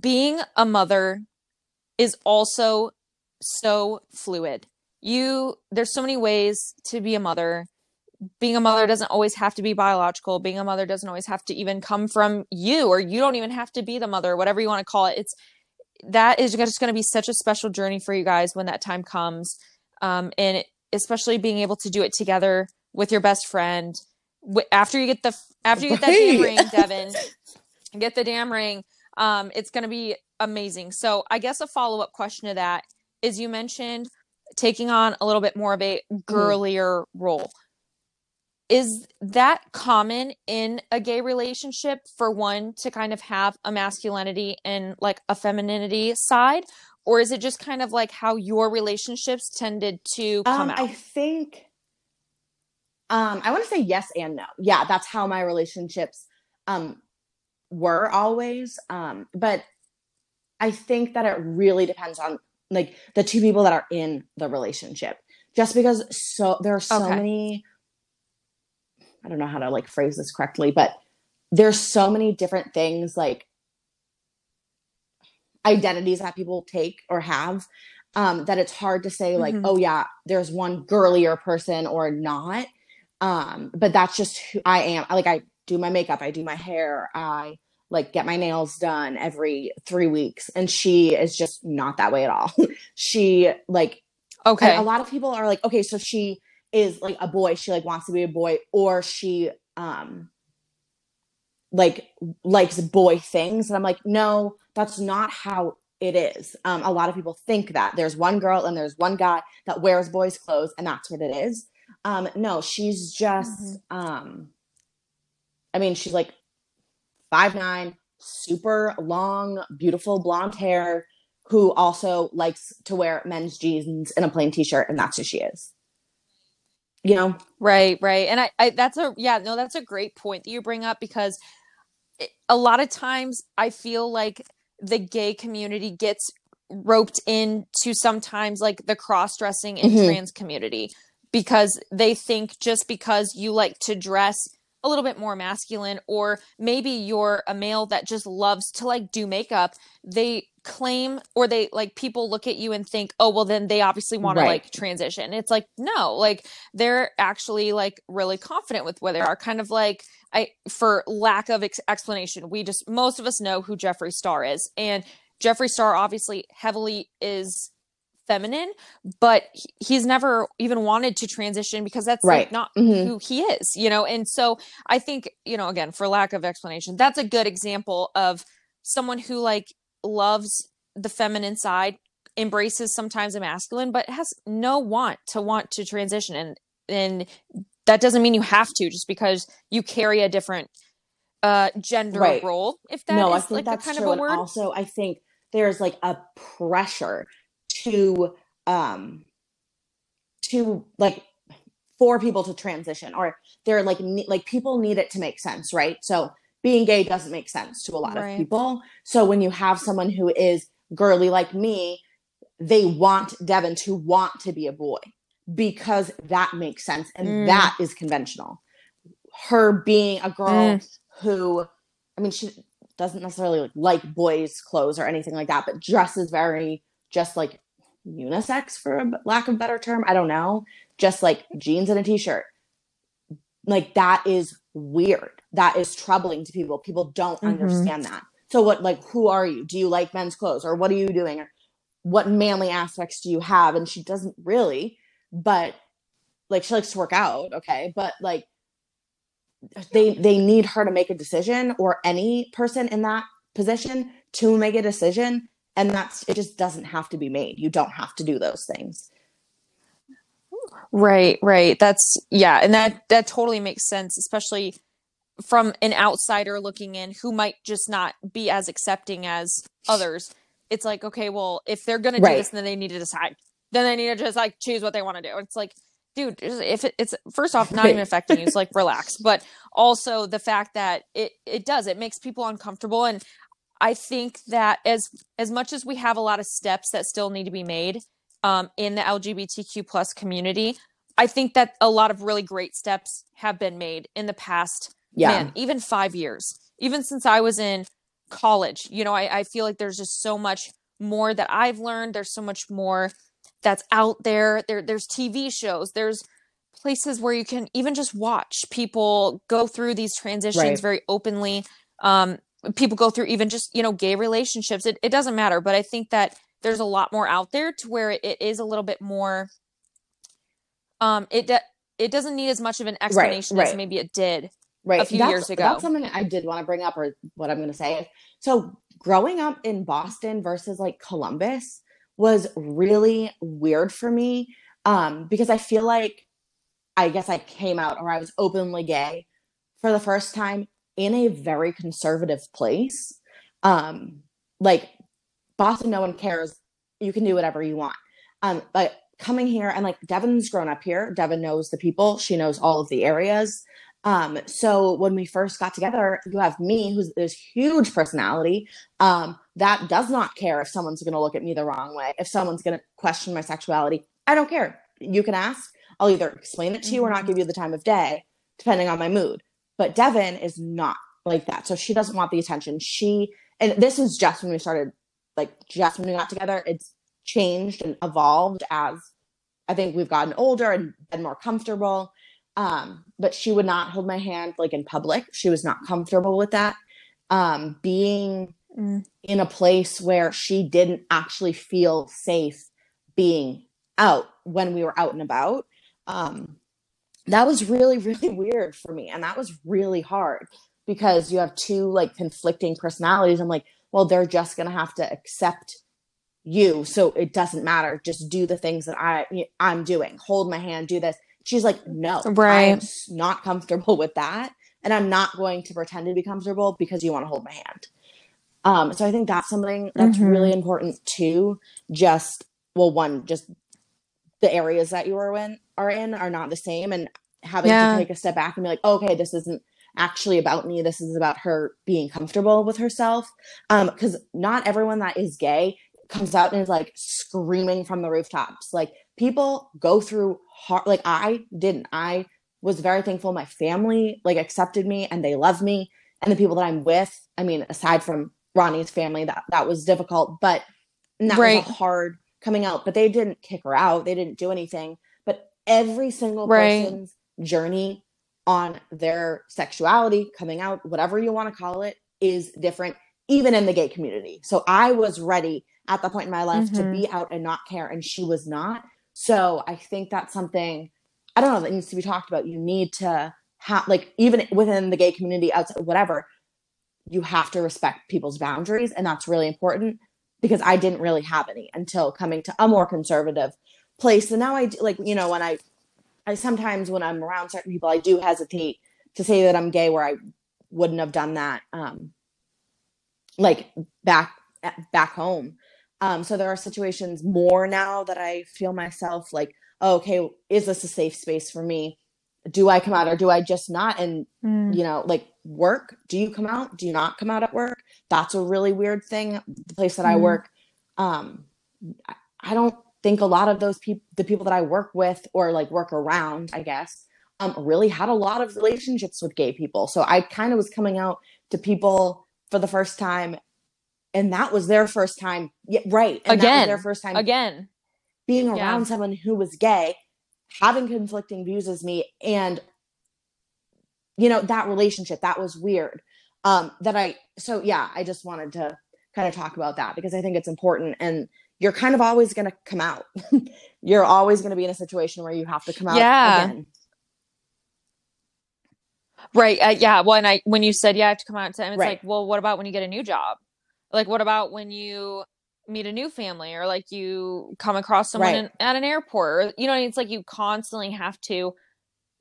being a mother is also so fluid. There's so many ways to be a mother. Being a mother doesn't always have to be biological. Being a mother doesn't always have to even come from you, or you don't even have to be the mother, whatever you want to call it. That is just going to be such a special journey for you guys when that time comes. And especially being able to do it together with your best friend after you get that damn ring, Devin, get the damn ring. It's going to be amazing. So I guess a follow-up question to that is, you mentioned taking on a little bit more of a girlier role. Is that common in a gay relationship for one to kind of have a masculinity and like a femininity side? Or is it just kind of like how your relationships tended to come out? I think, I want to say yes and no. Yeah, that's how my relationships were always. But I think that it really depends on like the two people that are in the relationship. Just because there are so many... I don't know how to like phrase this correctly, but there's so many different things, like identities that people take or have, that it's hard to say like, oh yeah, there's one girlier person or not. But that's just who I am. Like, I do my makeup, I do my hair, I like get my nails done every 3 weeks. And she is just not that way at all. She like, a lot of people are like, okay, so she is like a boy, she like wants to be a boy, or she like likes boy things. And I'm like, no, that's not how it is. A lot of people think that there's one girl and there's one guy that wears boys' clothes and that's what it is. No, she's just I mean, she's like 5'9", super long, beautiful blonde hair, who also likes to wear men's jeans and a plain t-shirt, and that's who she is. You know? Right. And that's a great point that you bring up, because a lot of times I feel like the gay community gets roped into sometimes like the cross-dressing and trans community, because they think just because you like to dress a little bit more masculine, or maybe you're a male that just loves to like do makeup, they claim, or they like, people look at you and think, oh, well then they obviously want to like transition. It's like, no, like they're actually like really confident with where they are, kind of like, for lack of explanation, most of us know who Jeffree Star is, and Jeffree Star obviously heavily is feminine, but he's never even wanted to transition, because that's like not who he is, you know? And so I think, you know, again, for lack of explanation, that's a good example of someone who like loves the feminine side, embraces sometimes a masculine, but has no want to transition. And that doesn't mean you have to, just because you carry a different gender role, if that is like that kind of a word. And also I think there's like a pressure to like for people to transition, or they're like people need it to make sense, right? So being gay doesn't make sense to a lot of people. So when you have someone who is girly like me, they want Devin to want to be a boy because that makes sense, and that is conventional. Her being a girl who, I mean, she doesn't necessarily like boys' clothes or anything like that, but dresses very just like unisex, for a lack of a better term. I don't know. Just like jeans and a t-shirt. Like, that is weird. That is troubling to people. People don't understand that. So what, like, who are you? Do you like men's clothes, or what are you doing? Or what manly aspects do you have? And she doesn't really, but like, she likes to work out. Okay. But like, they need her to make a decision, or any person in that position to make a decision. And that's, it just doesn't have to be made. You don't have to do those things. Right. Right. That's, yeah. And that totally makes sense, especially from an outsider looking in, who might just not be as accepting as others. It's like, okay, well, if they're going to do this, then they need to decide. Then they need to just like choose what they want to do. It's like, dude, if it's first off, not even affecting you, it's like, relax. But also the fact that it makes people uncomfortable. And I think that as much as we have a lot of steps that still need to be made in the LGBTQ plus community, I think that a lot of really great steps have been made in the past, even 5 years, even since I was in college. You know, I feel like there's just so much more that I've learned. There's so much more that's out there. There's TV shows, there's places where you can even just watch people go through these transitions very openly. People go through even just, gay relationships. It doesn't matter. But I think that there's a lot more out there to where it is a little bit more, it doesn't need as much of an explanation as maybe it did a few years ago. That's something I did want to bring up, or what I'm going to say. So growing up in Boston versus like Columbus was really weird for me, because I feel like, I guess I came out, or I was openly gay for the first time in a very conservative place. Like Boston, no one cares. You can do whatever you want. But coming here, and like Devin's grown up here. Devin knows the people. She knows all of the areas. So when we first got together, you have me, who's this huge personality, that does not care if someone's going to look at me the wrong way. If someone's going to question my sexuality, I don't care. You can ask. I'll either explain it to you or not give you the time of day, depending on my mood. But Devin is not like that. So she doesn't want the attention. And this is just when we started, like just when we got together, it's changed and evolved as I think we've gotten older and been more comfortable. But she would not hold my hand, like in public. She was not comfortable with that. Being in a place where she didn't actually feel safe being out when we were out and about. That was really, really weird for me. And that was really hard, because you have two like conflicting personalities. I'm like, well, they're just going to have to accept you. So it doesn't matter. Just do the things that I'm doing. Hold my hand, do this. She's like, no, I'm not comfortable with that. And I'm not going to pretend to be comfortable because you want to hold my hand. So I think that's something that's really important too. Just the areas that you are in are not the same. And having to take a step back and be like, oh, okay, this isn't actually about me. This is about her being comfortable with herself. Because not everyone that is gay comes out and is like screaming from the rooftops. Like, people go through hard, like I didn't. I was very thankful my family like accepted me and they love me, and the people that I'm with. I mean, aside from Ronnie's family, that was difficult, but that was a hard coming out. But they didn't kick her out. They didn't do anything. But every single person's journey on their sexuality, coming out, whatever you want to call it, is different, even in the gay community. So I was ready at the point in my life to be out and not care, and she was not. So I think that's something, I don't know, that needs to be talked about. You need to have, like, even within the gay community, outside, whatever, you have to respect people's boundaries. And that's really important, because I didn't really have any until coming to a more conservative place. And now I do, like, when I sometimes when I'm around certain people, I do hesitate to say that I'm gay where I wouldn't have done that, like back home. So there are situations more now that I feel myself like, oh, okay, is this a safe space for me? Do I come out or do I just not? And, like work, do you come out? Do you not come out at work? That's a really weird thing. The place that I work, I don't think a lot of those people, the people that I work with or like work around, I guess, really had a lot of relationships with gay people. So I kind of was coming out to people for the first time. And that was their first time. Yeah, right. And again, that was their first time. Again. Being around someone who was gay, having conflicting views as me. And, you know, that relationship, that was weird. I just wanted to kind of talk about that because I think it's important. And you're kind of always going to come out. You're always going to be in a situation where you have to come out again. Right. Well, and when you said, I have to come out to them, it's right. Like, well, what about when you get a new job? Like, what about when you meet a new family or like you come across someone at an airport, or, you know, it's like you constantly have to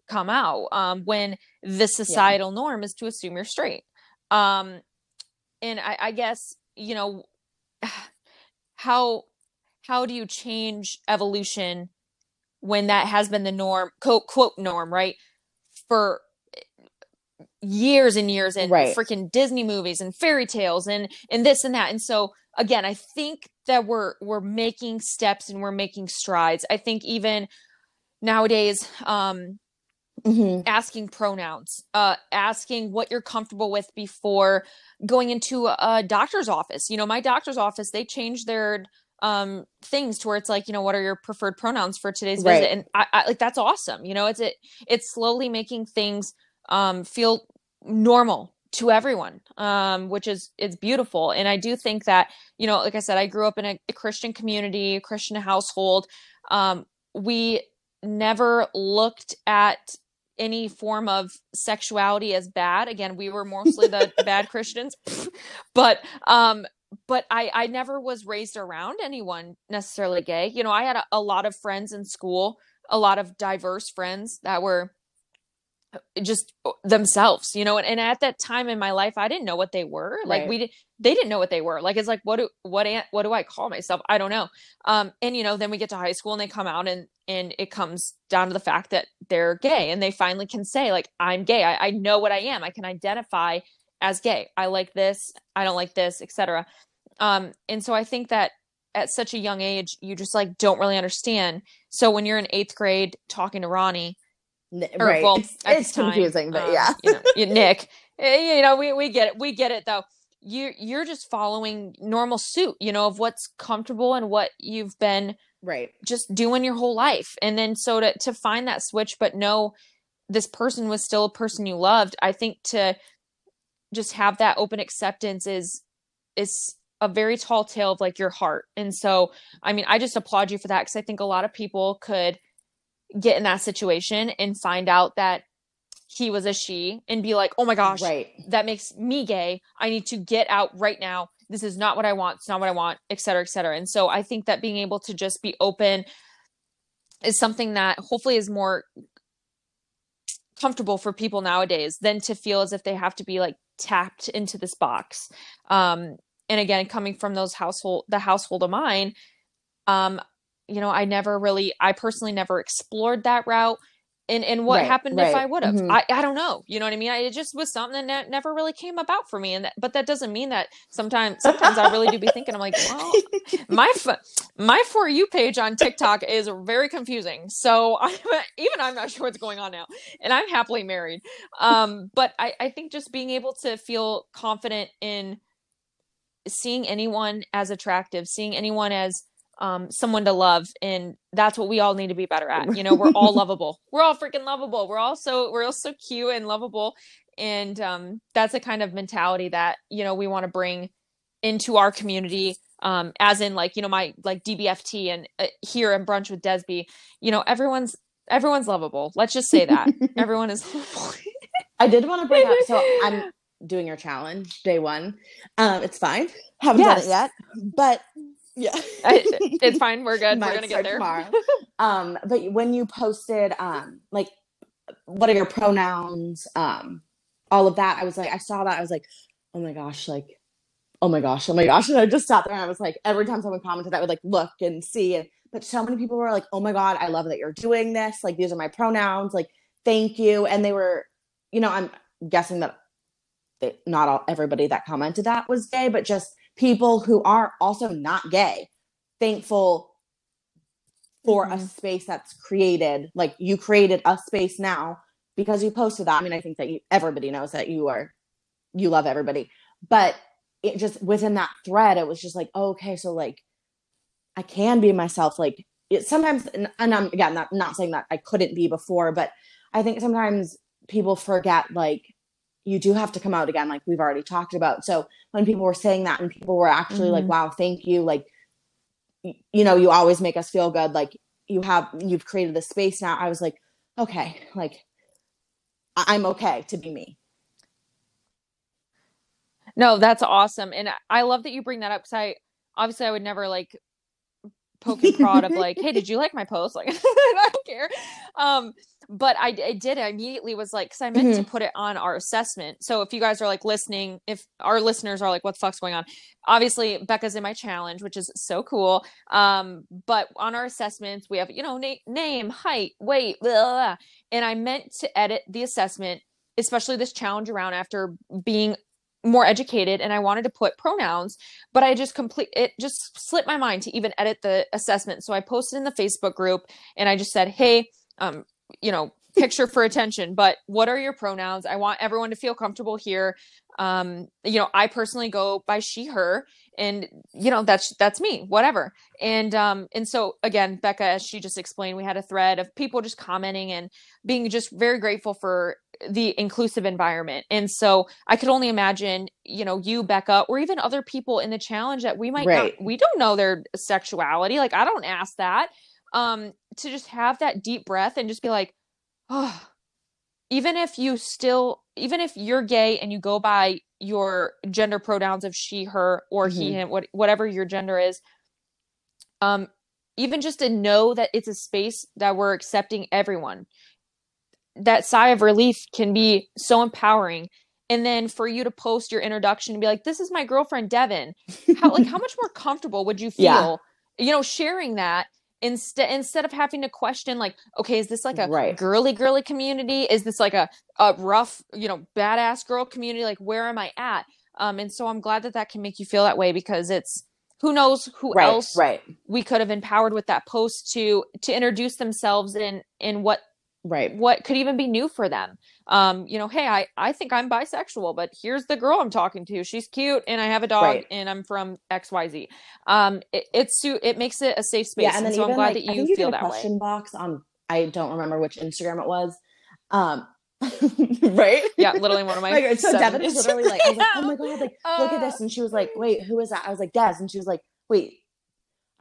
come out when the societal norm is to assume you're straight. And I guess, you know, how do you change evolution when that has been the norm, quote norm, right? For years and years and freaking Disney movies and fairy tales and this and that. And so again, I think that we're making steps and we're making strides. I think even nowadays, asking pronouns, asking what you're comfortable with before going into a doctor's office. You know, my doctor's office, they changed their things to where it's like, you know, what are your preferred pronouns for today's visit? And I like, that's awesome. You know, it's slowly making things feel normal to everyone, which is, it's beautiful. And I do think that, you know, like I said, I grew up in a Christian community, a Christian household. We never looked at any form of sexuality as bad. Again, we were mostly the bad Christians, but I never was raised around anyone necessarily gay. You know, I had a lot of friends in school, a lot of diverse friends that were just themselves, you know, and at that time in my life, I didn't know what they were. Like they didn't know what they were. Like, it's like, what do I call myself? I don't know. And you know, then we get to high school and they come out and it comes down to the fact that they're gay and they finally can say like, I'm gay. I know what I am. I can identify as gay. I like this. I don't like this, etc. And so I think that at such a young age, you just like, don't really understand. So when you're in 8th grade talking to Ronnie, well, it's confusing, but yeah. You know, Nick, you know, we get it. We get it though. You're just following normal suit, you know, of what's comfortable and what you've been just doing your whole life. And then so to find that switch, but no, this person was still a person you loved. I think to just have that open acceptance is a very tall tale of like your heart. And so, I mean, I just applaud you for that. 'Cause I think a lot of people could get in that situation and find out that he was a she and be like, oh my gosh, that makes me gay. I need to get out right now. This is not what I want. It's not what I want, et cetera, et cetera. And so I think that being able to just be open is something that hopefully is more comfortable for people nowadays than to feel as if they have to be like tapped into this box. And again, coming from the household of mine, you know, I personally never explored that route and what happened if I would have, I don't know. You know what I mean? It just was something that never really came about for me. And that, but that doesn't mean that sometimes I really do be thinking, I'm like, well, my For You page on TikTok is very confusing. So I'm not sure what's going on now and I'm happily married. But I think just being able to feel confident in seeing anyone as attractive, seeing anyone as, someone to love. And that's what we all need to be better at. You know, we're all lovable. We're all freaking lovable. We're all so cute and lovable. And, that's the kind of mentality that, you know, we want to bring into our community. As in like, you know, my like DBFT and here and Brunch with Des B, you know, everyone's lovable. Let's just say that everyone is lovable. I did want to bring up, so I'm doing your challenge day one. It's fine. Haven't done it yet, but yeah, it's fine. We're good. We're going to get there tomorrow. But when you posted, like, what are your pronouns? All of that. I was like, I saw that. I was like, oh my gosh, like, oh my gosh, oh my gosh. And I just sat there and I was like, every time someone commented, I would like look and see. But so many people were like, oh my God, I love that you're doing this. Like, these are my pronouns. Like, thank you. And they were, you know, I'm guessing that everybody that commented that was gay, but just people who are also not gay, thankful for a space that's created. Like, you created a space now because you posted that. I mean, I think that everybody knows that you love everybody, But it just within that thread, it was just like, oh, okay, so like I can be myself. Like it, sometimes, and I'm again not saying that I couldn't be before, but I think sometimes people forget like you do have to come out again, like we've already talked about. So when people were saying that and people were actually like, wow, thank you. Like, you know, you always make us feel good. Like you've created this space now. I was like, okay, like I'm okay to be me. No, that's awesome. And I love that you bring that up. Cause I would never like poke and prod of like, hey, did you like my post? Like, I don't care. But I did. I immediately was like, because I meant to put it on our assessment. So if you guys are like listening, if our listeners are like, what the fuck's going on? Obviously, Becca's in my challenge, which is so cool. But on our assessments, we have, you know, name, height, weight, blah, blah. And I meant to edit the assessment, especially this challenge around after being more educated, and I wanted to put pronouns, but I just it just slipped my mind to even edit the assessment. So I posted in the Facebook group and I just said, hey, you know, picture for attention, but what are your pronouns? I want everyone to feel comfortable here. You know, I personally go by she, her, and you know, that's me, whatever. And so again, Becca, as she just explained, we had a thread of people just commenting and being just very grateful for the inclusive environment. And so I could only imagine, you know, you, Becca, or even other people in the challenge that we might not, we don't know their sexuality. Like I don't ask that. To just have that deep breath and just be like, oh, even if you're gay and you go by your gender pronouns of she, her, or he, him, whatever your gender is, even just to know that it's a space that we're accepting everyone, that sigh of relief can be so empowering. And then for you to post your introduction and be like, this is my girlfriend, Devin, how much more comfortable would you feel, you know, sharing that? Instead of having to question like, okay, is this like a girly community? Is this like a rough, you know, badass girl community? Like, where am I at? And so I'm glad that can make you feel that way, because it's who knows who else we could have empowered with that post to introduce themselves in what could even be new for them. You know, hey, I think I'm bisexual, but here's the girl I'm talking to. She's cute. And I have a dog and I'm from XYZ. It makes it a safe space. Yeah, and so I'm glad that you feel that way. I think you did a question box on, I don't remember which Instagram it was. Right. Yeah. Literally one of my, so Devin was literally like, I was like, oh my God, like, look at this. And she was like, wait, who is that? I was like, Des. And she was like, wait,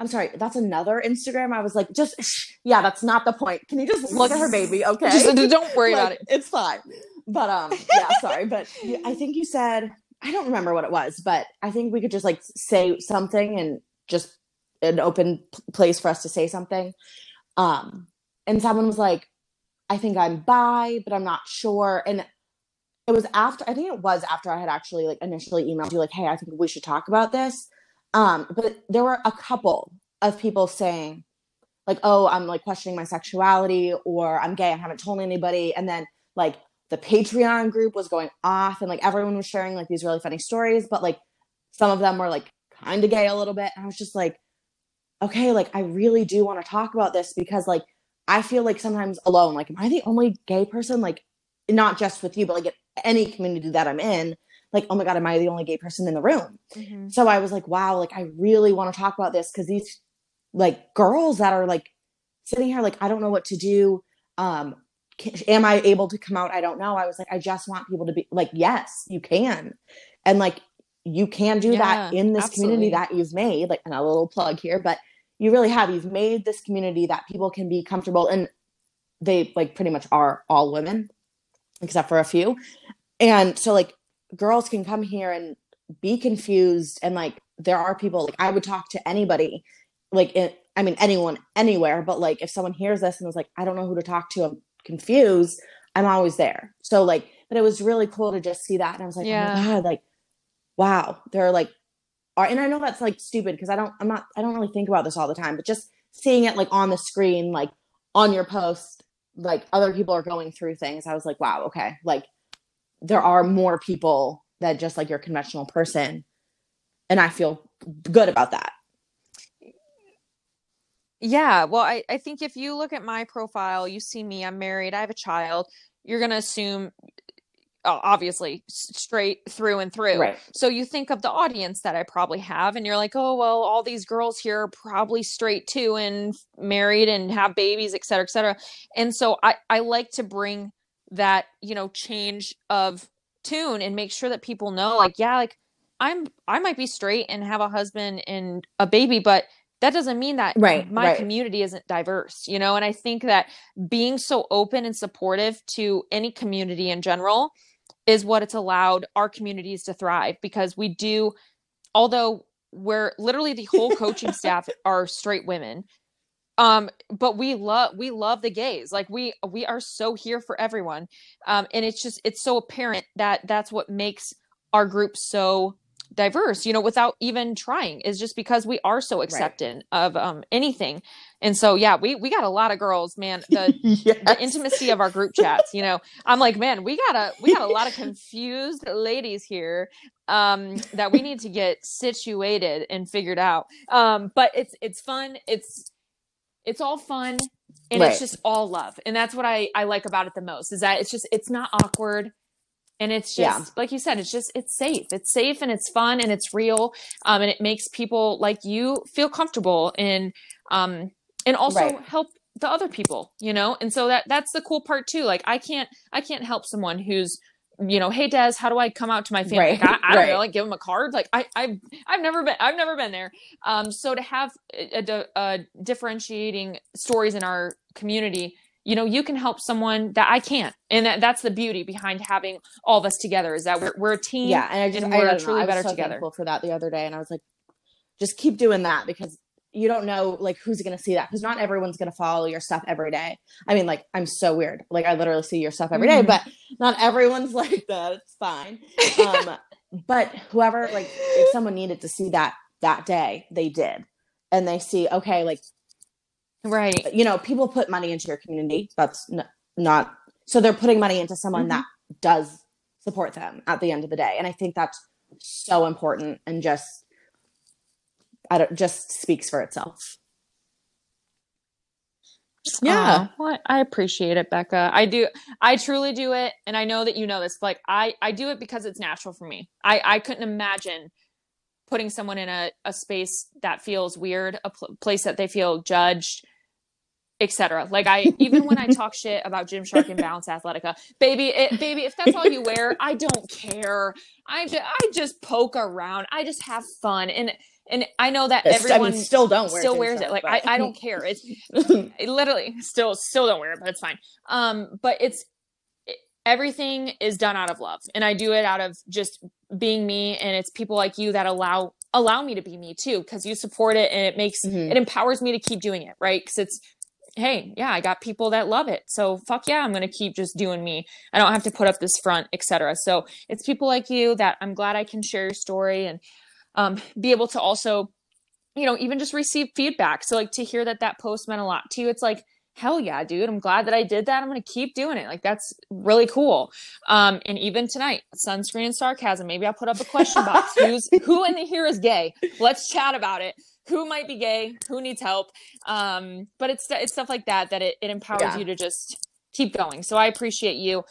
I'm sorry, that's another Instagram. I was like, just, yeah, that's not the point. Can you just look at her baby? Okay. Just, don't worry about it. It's fine. But, yeah, sorry. But I think you said, I don't remember what it was, but I think we could just like say something and just an open place for us to say something. And someone was like, I think I'm bi, but I'm not sure. And it was after I had actually like initially emailed you like, hey, I think we should talk about this. But there were a couple of people saying like, oh, I'm like questioning my sexuality, or I'm gay, I haven't told anybody. And then like the Patreon group was going off and like everyone was sharing like these really funny stories, but like some of them were like kind of gay a little bit. And I was just like, okay, like I really do want to talk about this, because like, I feel like sometimes alone, like, am I the only gay person? Like not just with you, but like at any community that I'm in. Like, oh my God, am I the only gay person in the room? Mm-hmm. So I was like, wow, like, I really want to talk about this, because these, like, girls that are, like, sitting here, like, I don't know what to do. Am I able to come out? I don't know. I was like, I just want people to be, like, yes, you can. And, like, you can do that in this community that you've made. Like, and a little plug here, but you really have. You've made this community that people can be comfortable, and they, like, pretty much are all women, except for a few. And so, like, girls can come here and be confused. And like, there are people, like I would talk to anybody, like, anyone, anywhere, but like, if someone hears this and is like, I don't know who to talk to, I'm confused, I'm always there. So like, but it was really cool to just see that. And I was like, oh my God, like, wow, there are like, and I know that's like stupid, cause I don't really think about this all the time, but just seeing it like on the screen, like on your post, like other people are going through things. I was like, wow, okay. Like, there are more people that just like your conventional person. And I feel good about that. Yeah. Well, I think if you look at my profile, you see me, I'm married, I have a child, you're going to assume obviously straight through and through. Right. So you think of the audience that I probably have and you're like, oh, well, all these girls here are probably straight too and married and have babies, et cetera, et cetera. And so I like to bring that, you know, change of tune and make sure that people know, like, yeah, like I might be straight and have a husband and a baby, but that doesn't mean that my community isn't diverse, you know? And I think that being so open and supportive to any community in general is what it's allowed our communities to thrive, because we do, although we're literally the whole coaching staff are straight women. But we love the gays. Like we are so here for everyone. And it's just, it's so apparent that that's what makes our group so diverse, you know, without even trying, is just because we are so accepting of, anything. And so, yeah, we got a lot of girls, man, the intimacy of our group chats, you know, I'm like, man, we got a lot of confused ladies here, that we need to get situated and figured out. But it's fun. It's all fun and it's just all love. And that's what I like about it the most, is that it's just, it's not awkward. And it's just, like you said, it's just, it's safe. It's safe and it's fun and it's real. And it makes people like you feel comfortable and also help the other people, you know? And so that's the cool part too. Like I can't help someone who's, you know, hey Des, how do I come out to my family? Like, I don't know, like give them a card. Like I've never been there. So to have a differentiating stories in our community, you know, you can help someone that I can't. And that's the beauty behind having all of us together, is that we're a team. Yeah. And I was better so together. Thankful for that the other day. And I was like, just keep doing that, because you don't know like who's going to see that. Cause not everyone's going to follow your stuff every day. I mean, like I'm so weird. Like I literally see your stuff every day, but not everyone's like that. It's fine. But whoever, like if someone needed to see that day, they did. And they see, okay, like, right. You know, people put money into your community. That's not, so they're putting money into someone that does support them at the end of the day. And I think that's so important and just speaks for itself. Yeah. Well, I appreciate it, Becca. I do. I truly do it. And I know that you know this, but like I do it because it's natural for me. I couldn't imagine putting someone in a space that feels weird, a place that they feel judged, etc. Like even when I talk shit about Gymshark and Balance Athletica, baby, if that's all you wear, I don't care. I just poke around. I just have fun. And I know that everyone still wears it. Like I don't care. It's it literally still don't wear it, but it's fine. But everything is done out of love, and I do it out of just being me. And it's people like you that allow me to be me too, because you support it, and it makes it empowers me to keep doing it, right? Because it's, hey, yeah, I got people that love it, so fuck yeah, I'm gonna keep just doing me. I don't have to put up this front, etc. So it's people like you that I'm glad I can share your story and be able to also, you know, even just receive feedback. So like to hear that post meant a lot to you, it's like, hell yeah, dude. I'm glad that I did that. I'm going to keep doing it. Like, that's really cool. And even tonight, sunscreen and sarcasm. Maybe I'll put up a question box. Who in here is gay? Let's chat about it. Who might be gay? Who needs help? But it's stuff like that it empowers you to just keep going. So I appreciate you.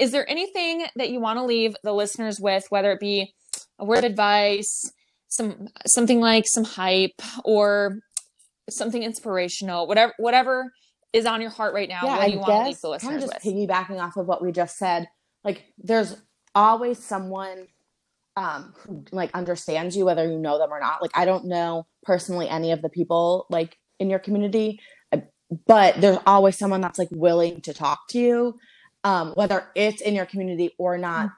Is there anything that you want to leave the listeners with, whether it be a word of advice, something like some hype or something inspirational, whatever is on your heart right now? What do you want to leave the listeners with? Just piggybacking off of what we just said, like there's always someone who like understands you, whether you know them or not. Like I don't know personally any of the people like in your community, but there's always someone that's like willing to talk to you, whether it's in your community or not.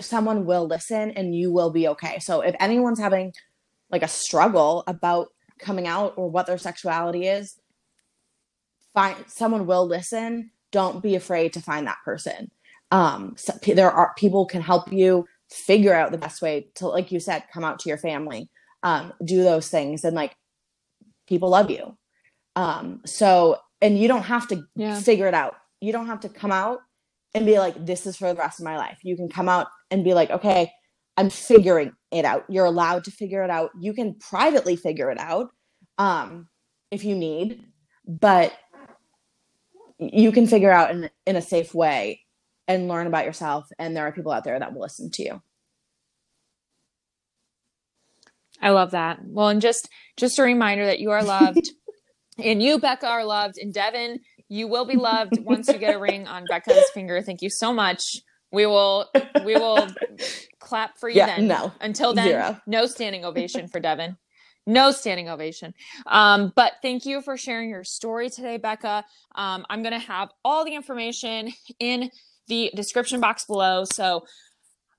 Someone will listen and you will be okay. So if anyone's having like a struggle about coming out or what their sexuality is, someone will listen. Don't be afraid to find that person. So there are people can help you figure out the best way to, like you said, come out to your family, do those things. And like, people love you. So, and you don't have to figure it out. You don't have to come out and be like, this is for the rest of my life. You can come out and be like, okay, I'm figuring it out. You're allowed to figure it out. You can privately figure it out, if you need, but you can figure out in a safe way and learn about yourself. And there are people out there that will listen to you. I love that. Well, and just a reminder that you are loved and you, Becca, are loved, and Devin, you will be loved once you get a ring on Becca's finger. Thank you so much. We will clap for you then. No. Until then, zero. No standing ovation for Devin. No standing ovation. But thank you for sharing your story today, Becca. I'm going to have all the information in the description box below. So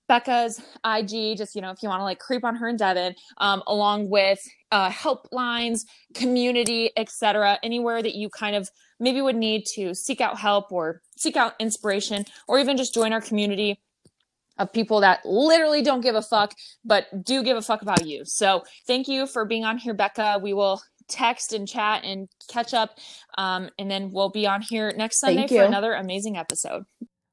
Becca's IG, just, you know, if you want to like creep on her and Devin, along with helplines, community, etc., anywhere that you kind of maybe would need to seek out help or seek out inspiration, or even just join our community of people that literally don't give a fuck, but do give a fuck about you. So thank you for being on here, Becca. We will text and chat and catch up. And then we'll be on here next Sunday for another amazing episode.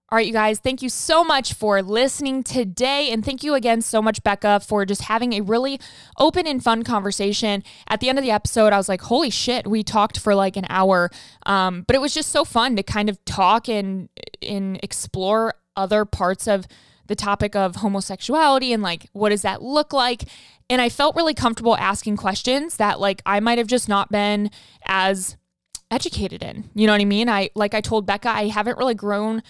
All right, you guys, thank you so much for listening today. And thank you again so much, Becca, for just having a really open and fun conversation. At the end of the episode, I was like, holy shit, we talked for like an hour. But it was just so fun to kind of talk and explore other parts of the topic of homosexuality and like, what does that look like? And I felt really comfortable asking questions that like I might have just not been as educated in. You know what I mean? I told Becca, I haven't really grown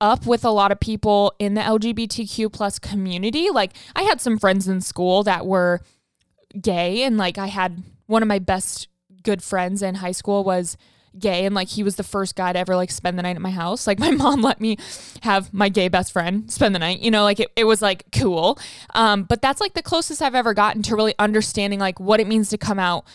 up with a lot of people in the LGBTQ plus community. Like I had some friends in school that were gay, and like I had one of my best good friends in high school was gay, and like he was the first guy to ever like spend the night at my house. Like my mom let me have my gay best friend spend the night, you know, like it was like cool. But that's like the closest I've ever gotten to really understanding like what it means to come out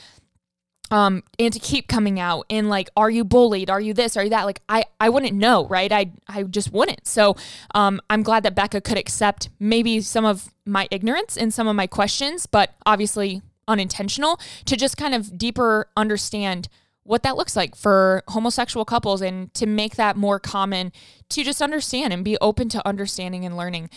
and to keep coming out, and like, are you bullied? Are you this? Are you that? Like, I wouldn't know, right? I just wouldn't. So, I'm glad that Becca could accept maybe some of my ignorance and some of my questions, but obviously unintentional, to just kind of deeper understand what that looks like for homosexual couples and to make that more common, to just understand and be open to understanding and learning.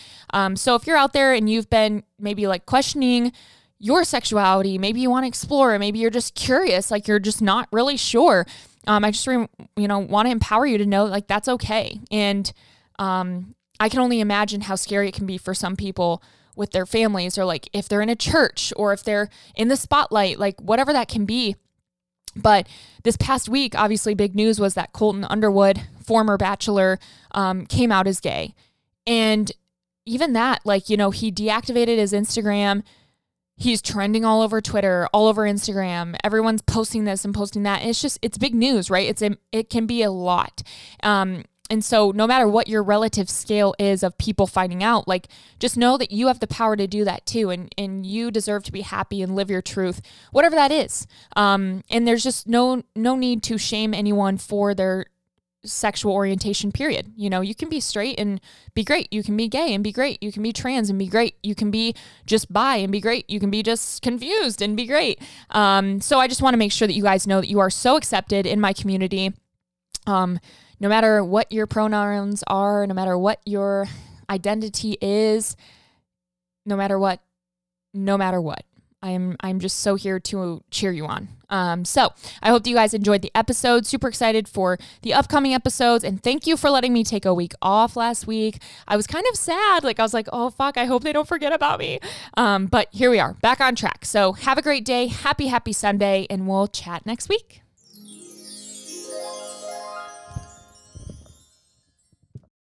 So if you're out there and you've been maybe like questioning your sexuality, maybe you want to explore, maybe you're just curious, like you're just not really sure. I just, want to empower you to know like that's okay. And I can only imagine how scary it can be for some people with their families, or like if they're in a church or if they're in the spotlight, like whatever that can be. But this past week, obviously big news was that Colton Underwood, former Bachelor, came out as gay. And even that, like, you know, he deactivated his Instagram. He's trending all over Twitter, all over Instagram. Everyone's posting this and posting that. And it's big news, right? It can be a lot. And so no matter what your relative scale is of people finding out, like just know that you have the power to do that too. And you deserve to be happy and live your truth, whatever that is. And there's just no need to shame anyone for their sexual orientation, period. You know, you can be straight and be great. You can be gay and be great. You can be trans and be great. You can be just bi and be great. You can be just confused and be great. So I just want to make sure that you guys know that you are so accepted in my community. No matter what your pronouns are, no matter what your identity is, no matter what. I'm just so here to cheer you on. So I hope that you guys enjoyed the episode. Super excited for the upcoming episodes. And thank you for letting me take a week off last week. I was kind of sad. Like I was like, oh fuck, I hope they don't forget about me. But here we are, back on track. So have a great day. Happy Sunday. And we'll chat next week.